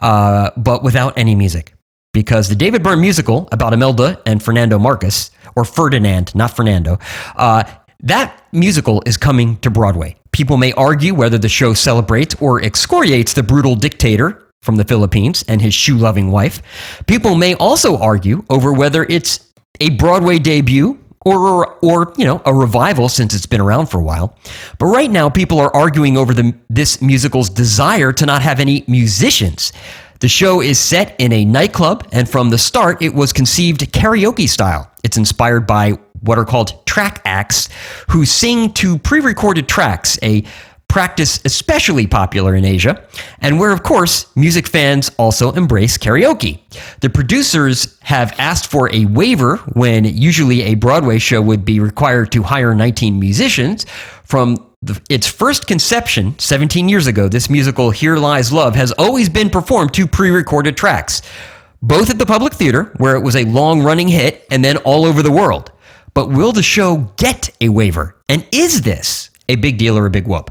uh, but without any music. Because the David Byrne musical about Imelda and Fernando Marcos, or Ferdinand, not Fernando, uh, that musical is coming to Broadway. People may argue whether the show celebrates or excoriates the brutal dictator from the Philippines and his shoe-loving wife. People may also argue over whether it's a Broadway debut or, or you know, a revival since it's been around for a while. But right now, people are arguing over the, this musical's desire to not have any musicians. The show is set in a nightclub, and from the start, it was conceived karaoke style. It's inspired by what are called track acts, who sing to pre-recorded tracks, a practice especially popular in Asia, and where, of course, music fans also embrace karaoke. The producers have asked for a waiver when usually a Broadway show would be required to hire nineteen musicians. From the, its first conception, seventeen years ago, this musical, Here Lies Love, has always been performed to pre-recorded tracks, both at the Public Theater, where it was a long-running hit, and then all over the world. But will the show get a waiver? And is this a big deal or a big whoop?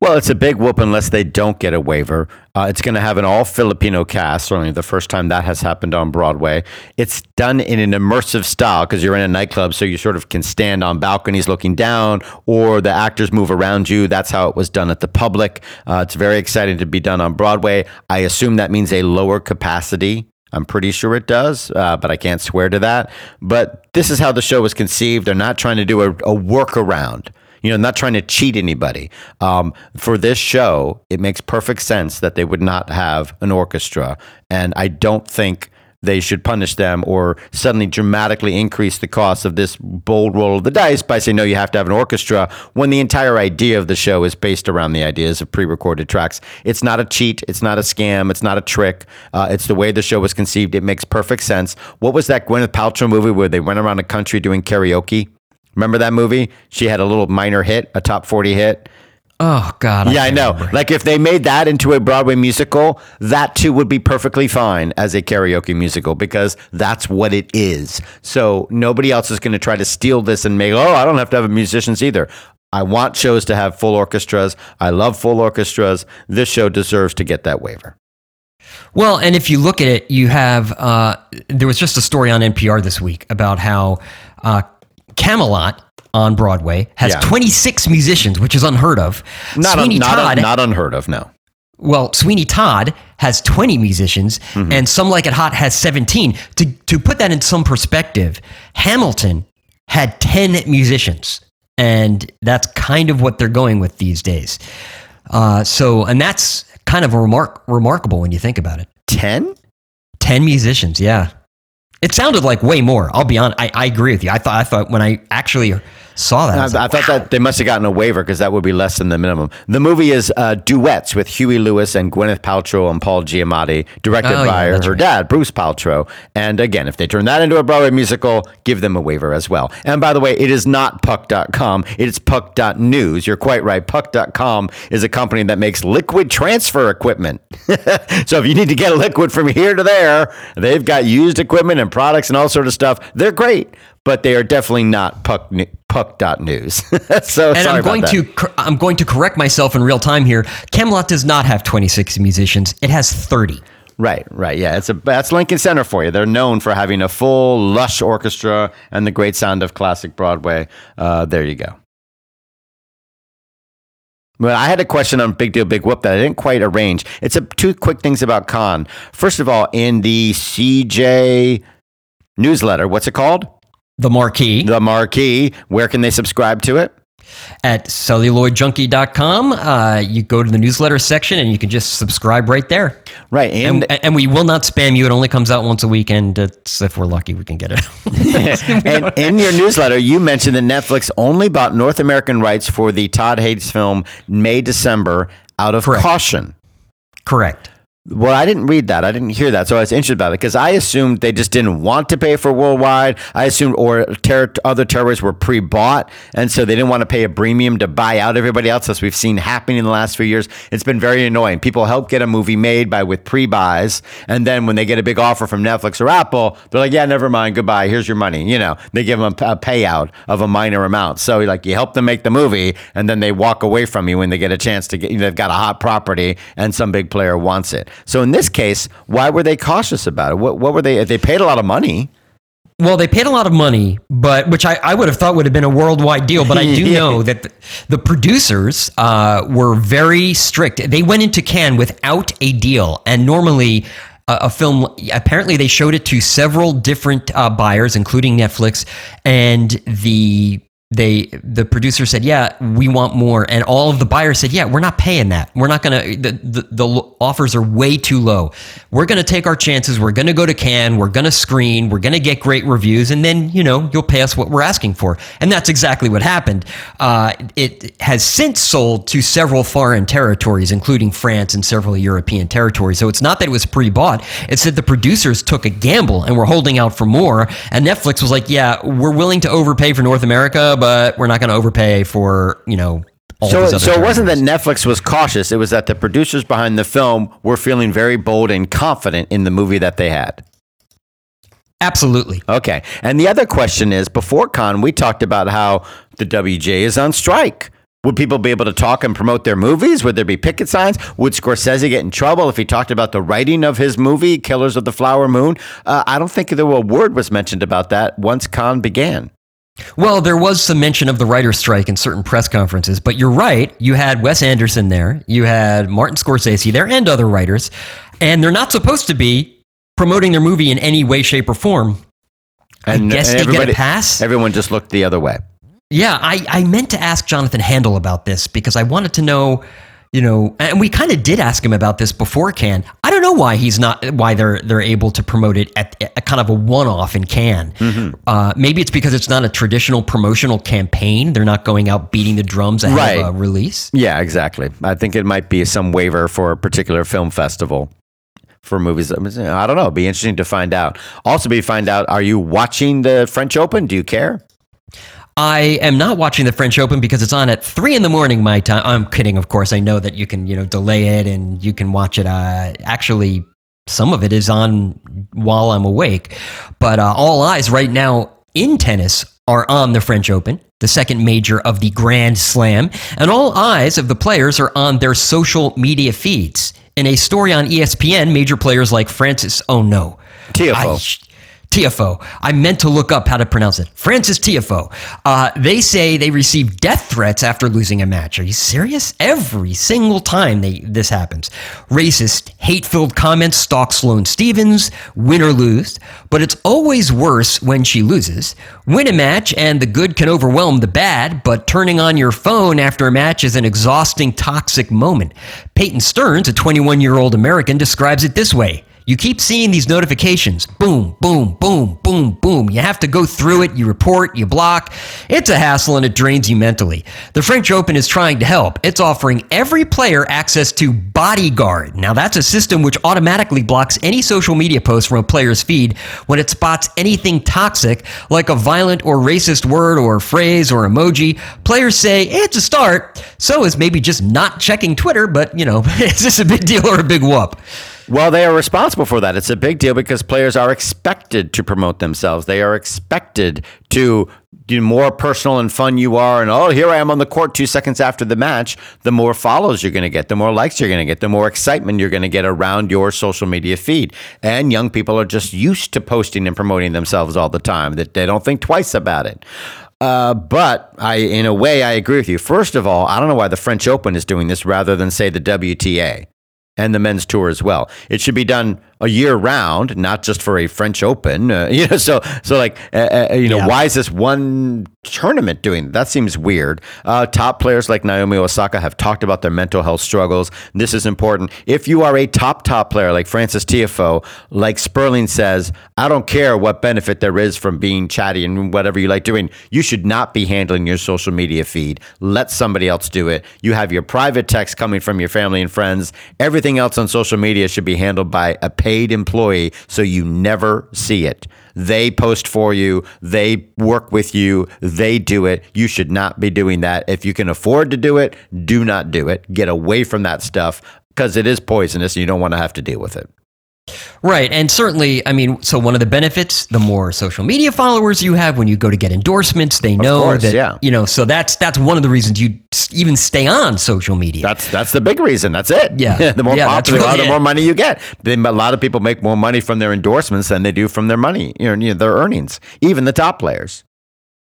Well, it's a big whoop unless they don't get a waiver. Uh, it's going to have an all-Filipino cast, certainly the first time that has happened on Broadway. It's done in an immersive style because you're in a nightclub, so you sort of can stand on balconies looking down, or the actors move around you. That's how it was done at the Public. Uh, it's very exciting to be done on Broadway. I assume that means a lower capacity. I'm pretty sure it does, uh, but I can't swear to that. But this is how the show was conceived. They're not trying to do a, a workaround, you know, not trying to cheat anybody. Um, for this show, it makes perfect sense that they would not have an orchestra. And I don't think they should punish them or suddenly dramatically increase the cost of this bold roll of the dice by saying, no, you have to have an orchestra, when the entire idea of the show is based around the ideas of pre-recorded tracks. It's not a cheat. It's not a scam. It's not a trick. Uh, it's the way the show was conceived. It makes perfect sense. What was that Gwyneth Paltrow movie where they went around the country doing karaoke? Remember that movie? She had a little minor hit, a top forty hit. Oh, God. I yeah, I know. Remember. Like, if they made that into a Broadway musical, that, too, would be perfectly fine as a karaoke musical because that's what it is. So nobody else is going to try to steal this and make, oh, I don't have to have musicians either. I want shows to have full orchestras. I love full orchestras. This show deserves to get that waiver. Well, and if you look at it, you have, uh, there was just a story on N P R this week about how uh, Camelot on Broadway has yeah. twenty-six musicians, which is unheard of. Not, un- not, Todd, un- not unheard of, no. Well, Sweeney Todd has twenty musicians, mm-hmm. and Some Like It Hot has seventeen. To to put that in some perspective, Hamilton had ten musicians, and that's kind of what they're going with these days. Uh, so, and that's kind of a remark remarkable when you think about it. Ten? Ten musicians, yeah. It sounded like way more. I'll be honest. I, I agree with you. I thought I thought when I actually saw that, I, I, like, I thought wow. that they must have gotten a waiver because that would be less than the minimum. The movie is uh, Duets with Huey Lewis and Gwyneth Paltrow and Paul Giamatti, directed oh, by yeah, her right. dad, Bruce Paltrow. And again, if they turn that into a Broadway musical, give them a waiver as well. And by the way, it is not Puck dot com. It's Puck dot news. You're quite right. Puck dot com is a company that makes liquid transfer equipment. So if you need to get liquid from here to there, they've got used equipment and products and all sort of stuff. They're great, but they are definitely not puck puck dot news. So and I'm going to cor- I'm going to correct myself in real time here. Camelot does not have twenty-six musicians. It has thirty. Right, right. Yeah, it's a that's Lincoln Center for you. They're known for having a full lush orchestra and the great sound of classic Broadway. Uh, there you go. Well, I had a question on Big Deal, Big Whoop that I didn't quite arrange. It's a, two quick things about Con. First of all, in the C J newsletter, what's it called? The Marquee. The Marquee. Where can they subscribe to it? At celluloid junkie dot com. Uh, you go to the newsletter section and you can just subscribe right there. Right. And, and, and we will not spam you. It only comes out once a week. And it's, if we're lucky, we can get it. And in your newsletter, you mentioned that Netflix only bought North American rights for the Todd Hayes film May, December out of Correct. caution. Correct. Well, I didn't read that. I didn't hear that. So I was interested about it because I assumed they just didn't want to pay for worldwide. I assumed or ter- other territories were pre-bought. And so they didn't want to pay a premium to buy out everybody else, as we've seen happening in the last few years. It's been very annoying. People help get a movie made by with pre-buys. And then when they get a big offer from Netflix or Apple, they're like, yeah, never mind. Goodbye. Here's your money. You know, they give them a payout of a minor amount. So like you help them make the movie and then they walk away from you when they get a chance to get, you know, they've got a hot property and some big player wants it. So in this case, why were they cautious about it? What, what were they? They paid a lot of money. Well, they paid a lot of money, but which I, I would have thought would have been a worldwide deal. But I do yeah. know that the, the producers uh, were very strict. They went into Cannes without a deal. And normally uh, a film, apparently they showed it to several different uh, buyers, including Netflix. And the they the producer said, yeah, we want more. And all of the buyers said, yeah, we're not paying that. We're not going to, the, the the offers are way too low. We're going to take our chances. We're going to go to Cannes. We're going to screen. We're going to get great reviews. And then, you know, you'll pay us what we're asking for. And that's exactly what happened. Uh, it has since sold to several foreign territories, including France and several European territories. So it's not that it was pre-bought. It's that the producers took a gamble and were holding out for more. And Netflix was like, yeah, we're willing to overpay for North America, but we're not going to overpay for, you know, all so, these other So it wasn't that Netflix was cautious. It was that the producers behind the film were feeling very bold and confident in the movie that they had. Absolutely. Okay. And the other question is, before Con, we talked about how the W G A is on strike. Would people be able to talk and promote their movies? Would there be picket signs? Would Scorsese get in trouble if he talked about the writing of his movie, Killers of the Flower Moon? Uh, I don't think there were a word was mentioned about that once Con began. Well, there was some mention of the writer's strike in certain press conferences, but you're right. You had Wes Anderson there. You had Martin Scorsese there and other writers, and they're not supposed to be promoting their movie in any way, shape, or form. And, I guess and they get a pass. Everyone just looked the other way. Yeah, I, I meant to ask Jonathan Handel about this because I wanted to know, you know, and we kind of did ask him about this before Cannes. I don't know why he's not, why they're they're able to promote it at a kind of a one-off in Cannes. Mm-hmm. Uh, maybe it's because it's not a traditional promotional campaign. They're not going out beating the drums ahead right. of a release. Yeah, exactly. I think it might be some waiver for a particular film festival for movies. I don't know. It'd be interesting to find out. Also, be find out, are you watching the French Open? Do you care? I am not watching the French Open because it's on at three in the morning my time. I'm kidding, of course. I know that you can, you know, delay it and you can watch it. Uh, actually, some of it is on while I'm awake. But uh, all eyes right now in tennis are on the French Open, the second major of the Grand Slam, and all eyes of the players are on their social media feeds. In a story on E S P N, major players like Francis, oh no. T F O. I, T F O. I meant to look up how to pronounce it. Francis T F O. Uh, they say they received death threats after losing a match. Are you serious? Every single time they, this happens. Racist, hate-filled comments stalk Sloane Stephens, win or lose. But it's always worse when she loses. Win a match and the good can overwhelm the bad, but turning on your phone after a match is an exhausting, toxic moment. Peyton Stearns, a twenty-one-year-old American, describes it this way. You keep seeing these notifications. Boom, boom, boom, boom, boom. You have to go through it. You report, you block. It's a hassle and it drains you mentally. The French Open is trying to help. It's offering every player access to Bodyguard. Now, that's a system which automatically blocks any social media post from a player's feed when it spots anything toxic, like a violent or racist word or phrase or emoji. Players say it's a start. So is maybe just not checking Twitter, but, you know, is this a big deal or a big whoop? Well, they are responsible for that. It's a big deal because players are expected to promote themselves. They are expected to, the more personal and fun you are, and oh, here I am on the court two seconds after the match, the more follows you're going to get, the more likes you're going to get, the more excitement you're going to get around your social media feed. And young people are just used to posting and promoting themselves all the time, that they don't think twice about it. Uh, but I, in a way, I agree with you. First of all, I don't know why the French Open is doing this rather than, say, the W T A. And the men's tour as well. It should be done a year round, not just for a French Open. Uh, you know, so so like uh, uh, you know, yeah. Why is this one tournament doing that? That seems weird. Uh, top players like Naomi Osaka have talked about their mental health struggles. This is important. If you are a top top player like Francis Tiafoe, like Sperling says, I don't care what benefit there is from being chatty and whatever you like doing. You should not be handling your social media feed. Let somebody else do it. You have your private texts coming from your family and friends. Everything else on social media should be handled by a paid employee so you never see it. They post for you. They work with you. They do it. You should not be doing that. If you can afford to do it, do not do it. Get away from that stuff because it is poisonous and you don't want to have to deal with it. Right. And certainly, I mean, so one of the benefits, the more social media followers you have when you go to get endorsements, they know of course, that, yeah. you know, so that's that's one of the reasons you even stay on social media. That's that's the big reason. That's it. Yeah. The more yeah, popular you really are, the more money you get. They, a lot of people make more money from their endorsements than they do from their money, you know, their earnings, even the top players.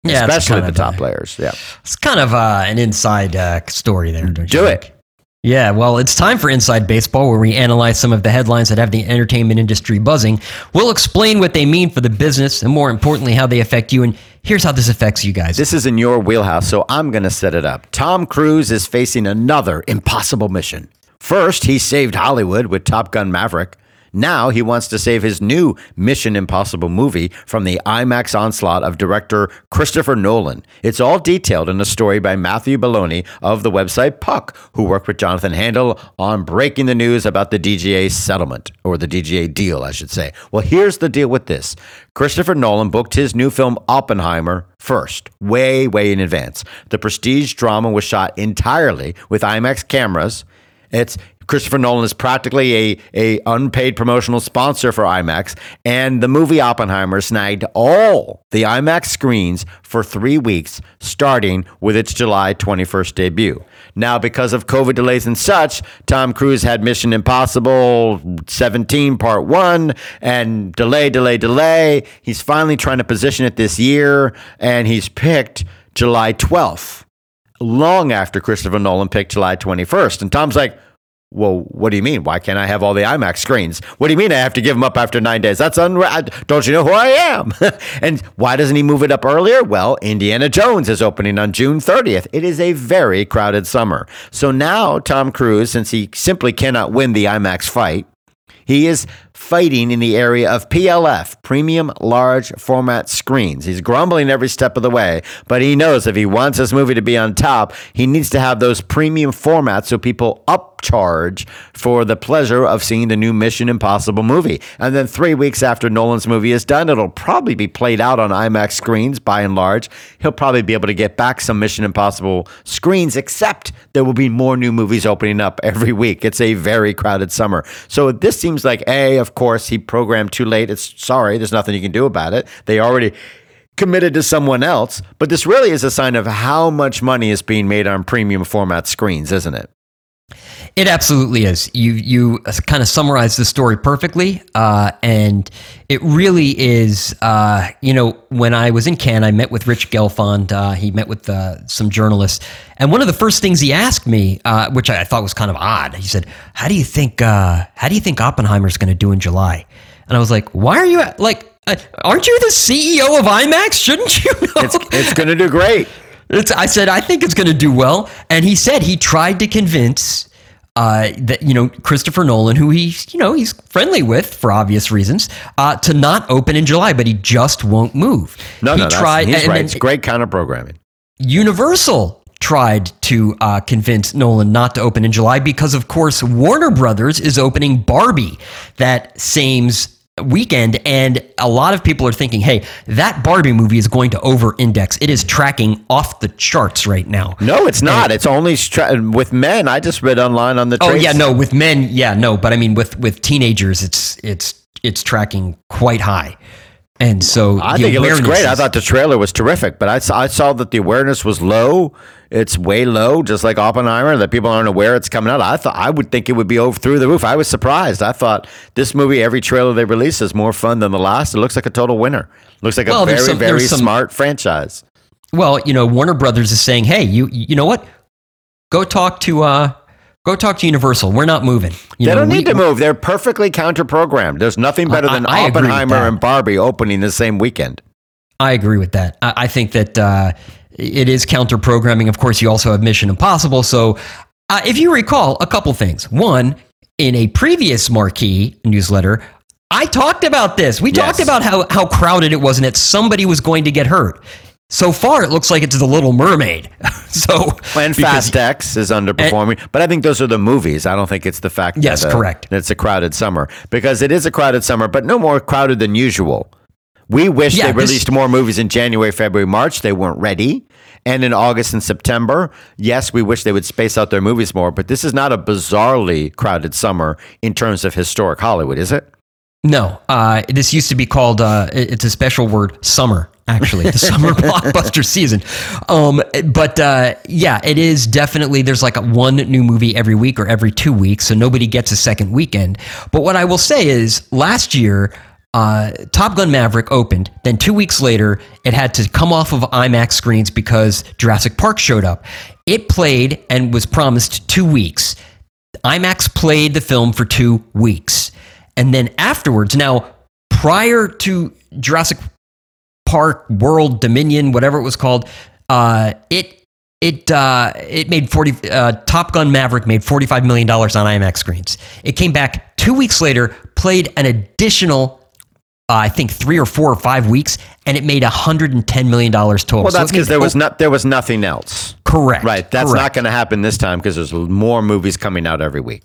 Yeah, especially the top a, players. Yeah. It's kind of uh, an inside uh, story there. Don't do you it. Think? Yeah, well, it's time for Inside Baseball, where we analyze some of the headlines that have the entertainment industry buzzing. We'll explain what they mean for the business and, more importantly, how they affect you. And here's how this affects you guys. This is in your wheelhouse, so I'm going to set it up. Tom Cruise is facing another impossible mission. First, he saved Hollywood with Top Gun Maverick. Now he wants to save his new Mission Impossible movie from the IMAX onslaught of director Christopher Nolan. It's all detailed in a story by Matthew Belloni of the website Puck, who worked with Jonathan Handel on breaking the news about the D G A settlement, or the D G A deal, I should say. Well, here's the deal with this. Christopher Nolan booked his new film Oppenheimer first, way, way in advance. The prestige drama was shot entirely with IMAX cameras. It's Christopher Nolan is practically a, a unpaid promotional sponsor for IMAX, and the movie Oppenheimer snagged all the IMAX screens for three weeks, starting with its July twenty-first debut. Now, because of COVID delays and such, Tom Cruise had Mission Impossible seventeen Part one, and delay, delay, delay. He's finally trying to position it this year, and he's picked July twelfth, long after Christopher Nolan picked July twenty-first. And Tom's like, well, what do you mean? Why can't I have all the IMAX screens? What do you mean I have to give them up after nine days? That's unreal. Don't you know who I am? And why doesn't he move it up earlier? Well, Indiana Jones is opening on June thirtieth. It is a very crowded summer. So now Tom Cruise, since he simply cannot win the IMAX fight, he is fighting in the area of P L F, premium large format screens. He's grumbling every step of the way, but he knows if he wants this movie to be on top, he needs to have those premium formats so people upcharge for the pleasure of seeing the new Mission Impossible movie. And then three weeks after Nolan's movie is done, it'll probably be played out on IMAX screens by and large. He'll probably be able to get back some Mission Impossible screens, except there will be more new movies opening up every week. It's a very crowded summer. So this seems like, A, of course, he programmed too late. It's sorry, there's nothing you can do about it. They already committed to someone else, but this really is a sign of how much money is being made on premium format screens, isn't it? It absolutely is. You you kind of summarized the story perfectly, uh, and it really is. Uh, you know, when I was in Cannes, I met with Rich Gelfond. Uh, he met with uh, some journalists, and one of the first things he asked me, uh, which I thought was kind of odd, he said, "How do you think? Uh, how do you think Oppenheimer's going to do in July?" And I was like, "Why are you like? Uh, aren't you the C E O of IMAX? Shouldn't you know? It's, it's going to do great." It's, I said, I think it's going to do well. And he said he tried to convince uh, that, you know, Christopher Nolan, who he, you know, he's friendly with for obvious reasons, uh, to not open in July, but he just won't move. No, he no, tried, that's, he's and, right. And, it's great counter programming. Universal tried to uh, convince Nolan not to open in July because, of course, Warner Brothers is opening Barbie that same weekend, and a lot of people are thinking, hey, that Barbie movie is going to over index. It is tracking off the charts right now. No, it's not. And it's only tra- with men. I just read online on the trace. Oh yeah, no, with men. Yeah, no. But I mean, with, with teenagers, it's, it's, it's tracking quite high. And so I think it looks great. Is- I thought the trailer was terrific, but I saw, I saw that the awareness was low. It's way low, just like Oppenheimer, that people aren't aware it's coming out. I thought I would think it would be over through the roof. I was surprised. I thought this movie, every trailer they release is more fun than the last. It looks like a total winner. It looks like well, a very, some, very some, smart franchise. Well, you know, Warner Brothers is saying, hey, you you know what? Go talk to... Uh, Go talk to Universal. We're not moving. You they know, don't need we, to move. They're perfectly counter-programmed. There's nothing better than I, I Oppenheimer and Barbie opening the same weekend. I agree with that. I, I think that uh, it is counter-programming. Of course, you also have Mission Impossible. So uh, if you recall, a couple things. One, in a previous Marquee newsletter, I talked about this. We yes. talked about how, how crowded it was and that somebody was going to get hurt. So far, it looks like it's The Little Mermaid. so And Fast X is underperforming. And, but I think those are the movies. I don't think it's the fact yes, that, the, correct. that it's a crowded summer. Because it is a crowded summer, but no more crowded than usual. We wish yeah, they released this, more movies in January, February, March. They weren't ready. And in August and September, yes, we wish they would space out their movies more. But this is not a bizarrely crowded summer in terms of historic Hollywood, is it? No. Uh, this used to be called, uh, it's a special word, summer. Actually, the summer blockbuster season. Um, but uh, yeah, it is definitely, there's like a one new movie every week or every two weeks, so nobody gets a second weekend. But what I will say is last year, uh, Top Gun Maverick opened. Then two weeks later, it had to come off of IMAX screens because Jurassic Park showed up. It played and was promised two weeks. IMAX played the film for two weeks. And then afterwards, now prior to Jurassic Park, World, Dominion, whatever it was called, uh, it it uh, it made forty. Uh, Top Gun Maverick made forty-five million dollars on IMAX screens. It came back two weeks later, played an additional, uh, I think, three or four or five weeks, and it made one hundred ten million dollars total. Well, that's because so there was not there was nothing else. Correct. Right. That's correct. Not going to happen this time because there's more movies coming out every week.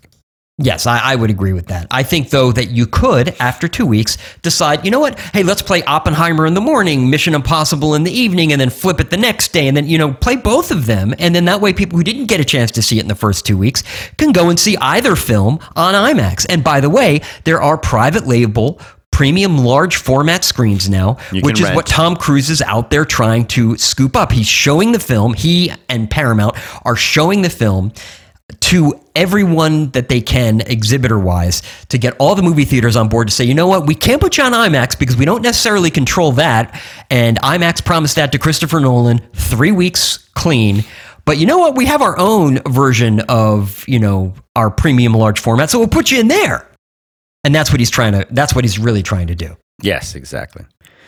Yes, I, I would agree with that. I think, though, that you could, after two weeks, decide, you know what? Hey, let's play Oppenheimer in the morning, Mission Impossible in the evening, and then flip it the next day. And then, you know, play both of them. And then that way people who didn't get a chance to see it in the first two weeks can go and see either film on IMAX. And by the way, there are private label premium large format screens now, which is what Tom Cruise is out there trying to scoop up. He's showing the film. He and Paramount are showing the film to everyone that they can, exhibitor-wise, to get all the movie theaters on board to say, you know what, we can't put you on IMAX because we don't necessarily control that, and IMAX promised that to Christopher Nolan, three weeks clean, but you know what, we have our own version of, you know, our premium large format, so we'll put you in there. And that's what he's trying to, that's what he's really trying to do. Yes, exactly.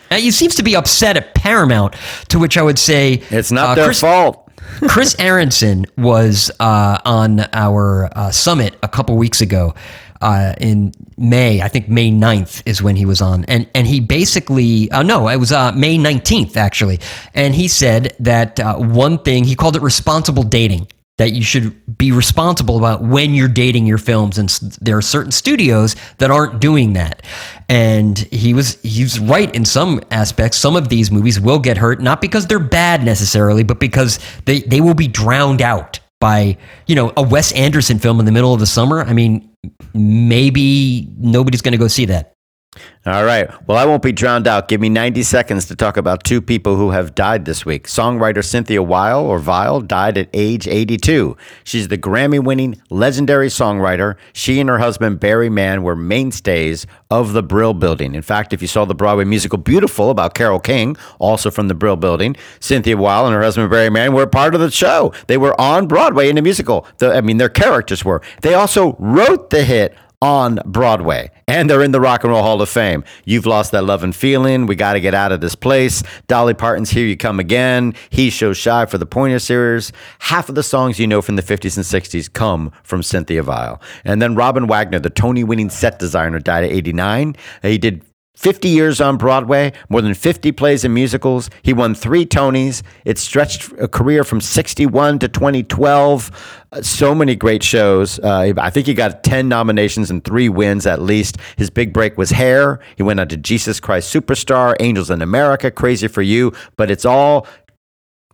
Now, he seems to be upset at Paramount, to which I would say... It's not uh, their Chris- fault. Chris Aronson was uh, on our uh, summit a couple weeks ago uh, in May. I think May ninth is when he was on. And and he basically, uh, no, it was uh, May nineteenth, actually. And he said that uh, one thing, he called it responsible dating, that you should be responsible about when you're dating your films. And there are certain studios that aren't doing that. And he was he's right in some aspects. Some of these movies will get hurt, not because they're bad necessarily, but because they, they will be drowned out by, you know, a Wes Anderson film in the middle of the summer. I mean, maybe nobody's going to go see that. All right. Well, I won't be drowned out. Give me ninety seconds to talk about two people who have died this week. Songwriter Cynthia Weil, or Vile, died at age eighty-two. She's the Grammy-winning legendary songwriter. She and her husband, Barry Mann, were mainstays of the Brill Building. In fact, if you saw the Broadway musical Beautiful about Carole King, also from the Brill Building, Cynthia Weil and her husband, Barry Mann, were part of the show. They were on Broadway in the musical. The, I mean, their characters were. They also wrote the hit on Broadway, and they're in the Rock and Roll Hall of Fame. You've Lost That Love and Feeling, We Gotta Get Out of This Place, Dolly Parton's Here You Come Again, He's So Shy for the Pointer Series. Half of the songs you know from the fifties and sixties come from Cynthia Weil. And then Robin Wagner, the Tony-winning set designer, died at eighty-nine. He did fifty years on Broadway, more than fifty plays and musicals. He won three Tonys. It stretched a career from sixty-one to twenty twelve. So many great shows. Uh, I think he got ten nominations and three wins at least. His big break was Hair. He went on to Jesus Christ Superstar, Angels in America, Crazy for You. But it's all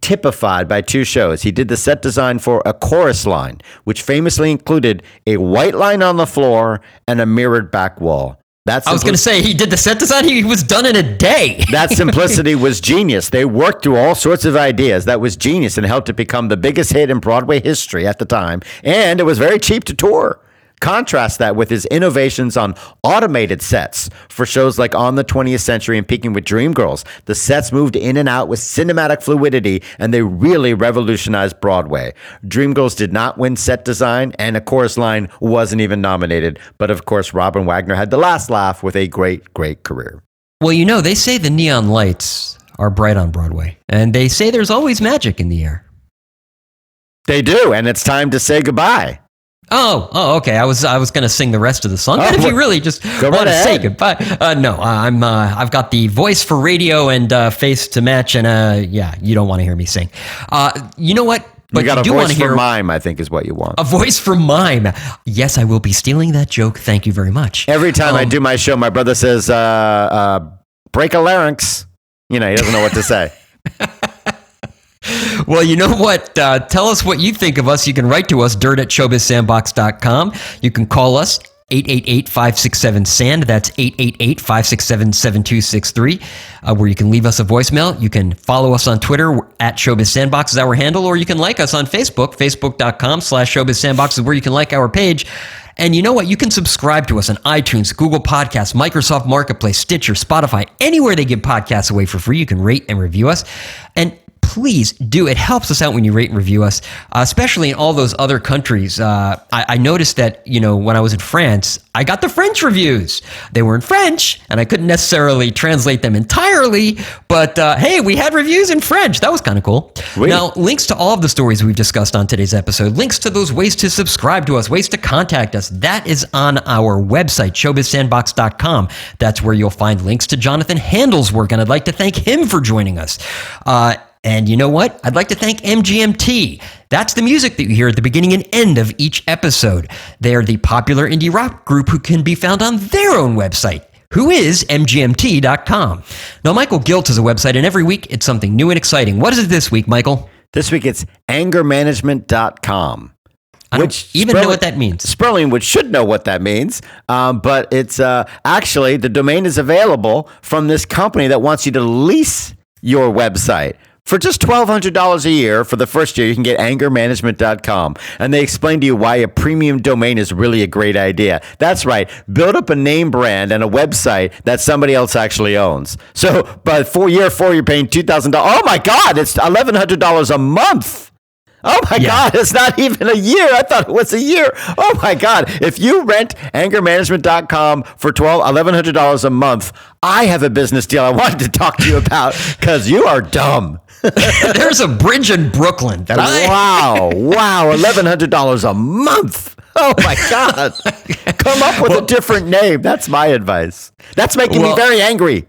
typified by two shows. He did the set design for A Chorus Line, which famously included a white line on the floor and a mirrored back wall. That I was going to say, he did the set design. He was done in a day. That simplicity was genius. They worked through all sorts of ideas. That was genius and helped it become the biggest hit in Broadway history at the time. And it was very cheap to tour. Contrast that with his innovations on automated sets for shows like On the twentieth century and Peaking with Dreamgirls. The sets moved in and out with cinematic fluidity, and they really revolutionized Broadway. Dreamgirls did not win set design, and A Chorus Line wasn't even nominated. But of course, Robin Wagner had the last laugh with a great, great career. Well, you know, they say the neon lights are bright on Broadway, and they say there's always magic in the air. They do, and it's time to say goodbye. Oh, oh, okay. I was, I was going to sing the rest of the song. Oh, but if you really just want right to say goodbye, uh, no, I'm, uh, I've got the voice for radio and uh, face to match, and uh, yeah, you don't want to hear me sing. Uh, you know what? But you got you do a voice for mime, I think, is what you want. A voice for mime. Yes, I will be stealing that joke. Thank you very much. Every time um, I do my show, my brother says, uh, uh, "Break a larynx." You know, he doesn't know what to say. Well, you know what? Uh, tell us what you think of us. You can write to us, dirt at showbiz sandbox dot com. You can call us, eight eight eight, five six seven, S A N D. That's eight eight eight, five six seven, seven two six three, uh, where you can leave us a voicemail. You can follow us on Twitter, at Showbiz Sandbox is our handle, or you can like us on Facebook, facebook.com slash Showbiz Sandbox is where you can like our page. And you know what? You can subscribe to us on iTunes, Google Podcasts, Microsoft Marketplace, Stitcher, Spotify, anywhere they give podcasts away for free. You can rate and review us. And please do. It helps us out when you rate and review us, uh, especially in all those other countries. Uh, I, I noticed that, you know, when I was in France, I got the French reviews. They were in French, and I couldn't necessarily translate them entirely, but uh, hey, we had reviews in French. That was kind of cool. Wait. Now, links to all of the stories we've discussed on today's episode, links to those ways to subscribe to us, ways to contact us, that is on our website, showbiz sandbox dot com. That's where you'll find links to Jonathan Handel's work, and I'd like to thank him for joining us. Uh, And you know what? I'd like to thank M G M T. That's the music that you hear at the beginning and end of each episode. They are the popular indie rock group who can be found on their own website, who is M G M T dot com. Now, Michael Giltz has a website, and every week it's something new and exciting. What is it this week, Michael? This week it's anger management dot com. I don't which even Sperling, know what that means. Sperling would should know what that means, um, but it's uh, actually the domain is available from this company that wants you to lease your website. For just twelve hundred dollars a year for the first year, you can get anger management dot com. And they explain to you why a premium domain is really a great idea. That's right. Build up a name brand and a website that somebody else actually owns. So by four year four, you're paying two thousand dollars. Oh my God, it's eleven hundred dollars a month. Oh my yeah. God, it's not even a year. I thought it was a year. Oh my God. If you rent anger management dot com for twelve, eleven hundred dollars a month, I have a business deal I wanted to talk to you about because you are dumb. There's a bridge in Brooklyn that I... Wow, wow, eleven hundred dollars a month. Oh, my God. Come up with well, a different name. That's my advice. That's making well, me very angry.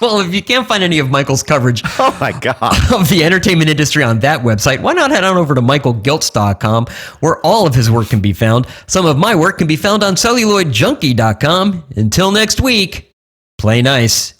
Well, if you can't find any of Michael's coverage oh my God. Of the entertainment industry on that website, why not head on over to michael giltz dot com, where all of his work can be found. Some of my work can be found on celluloid junkie dot com. Until next week, play nice.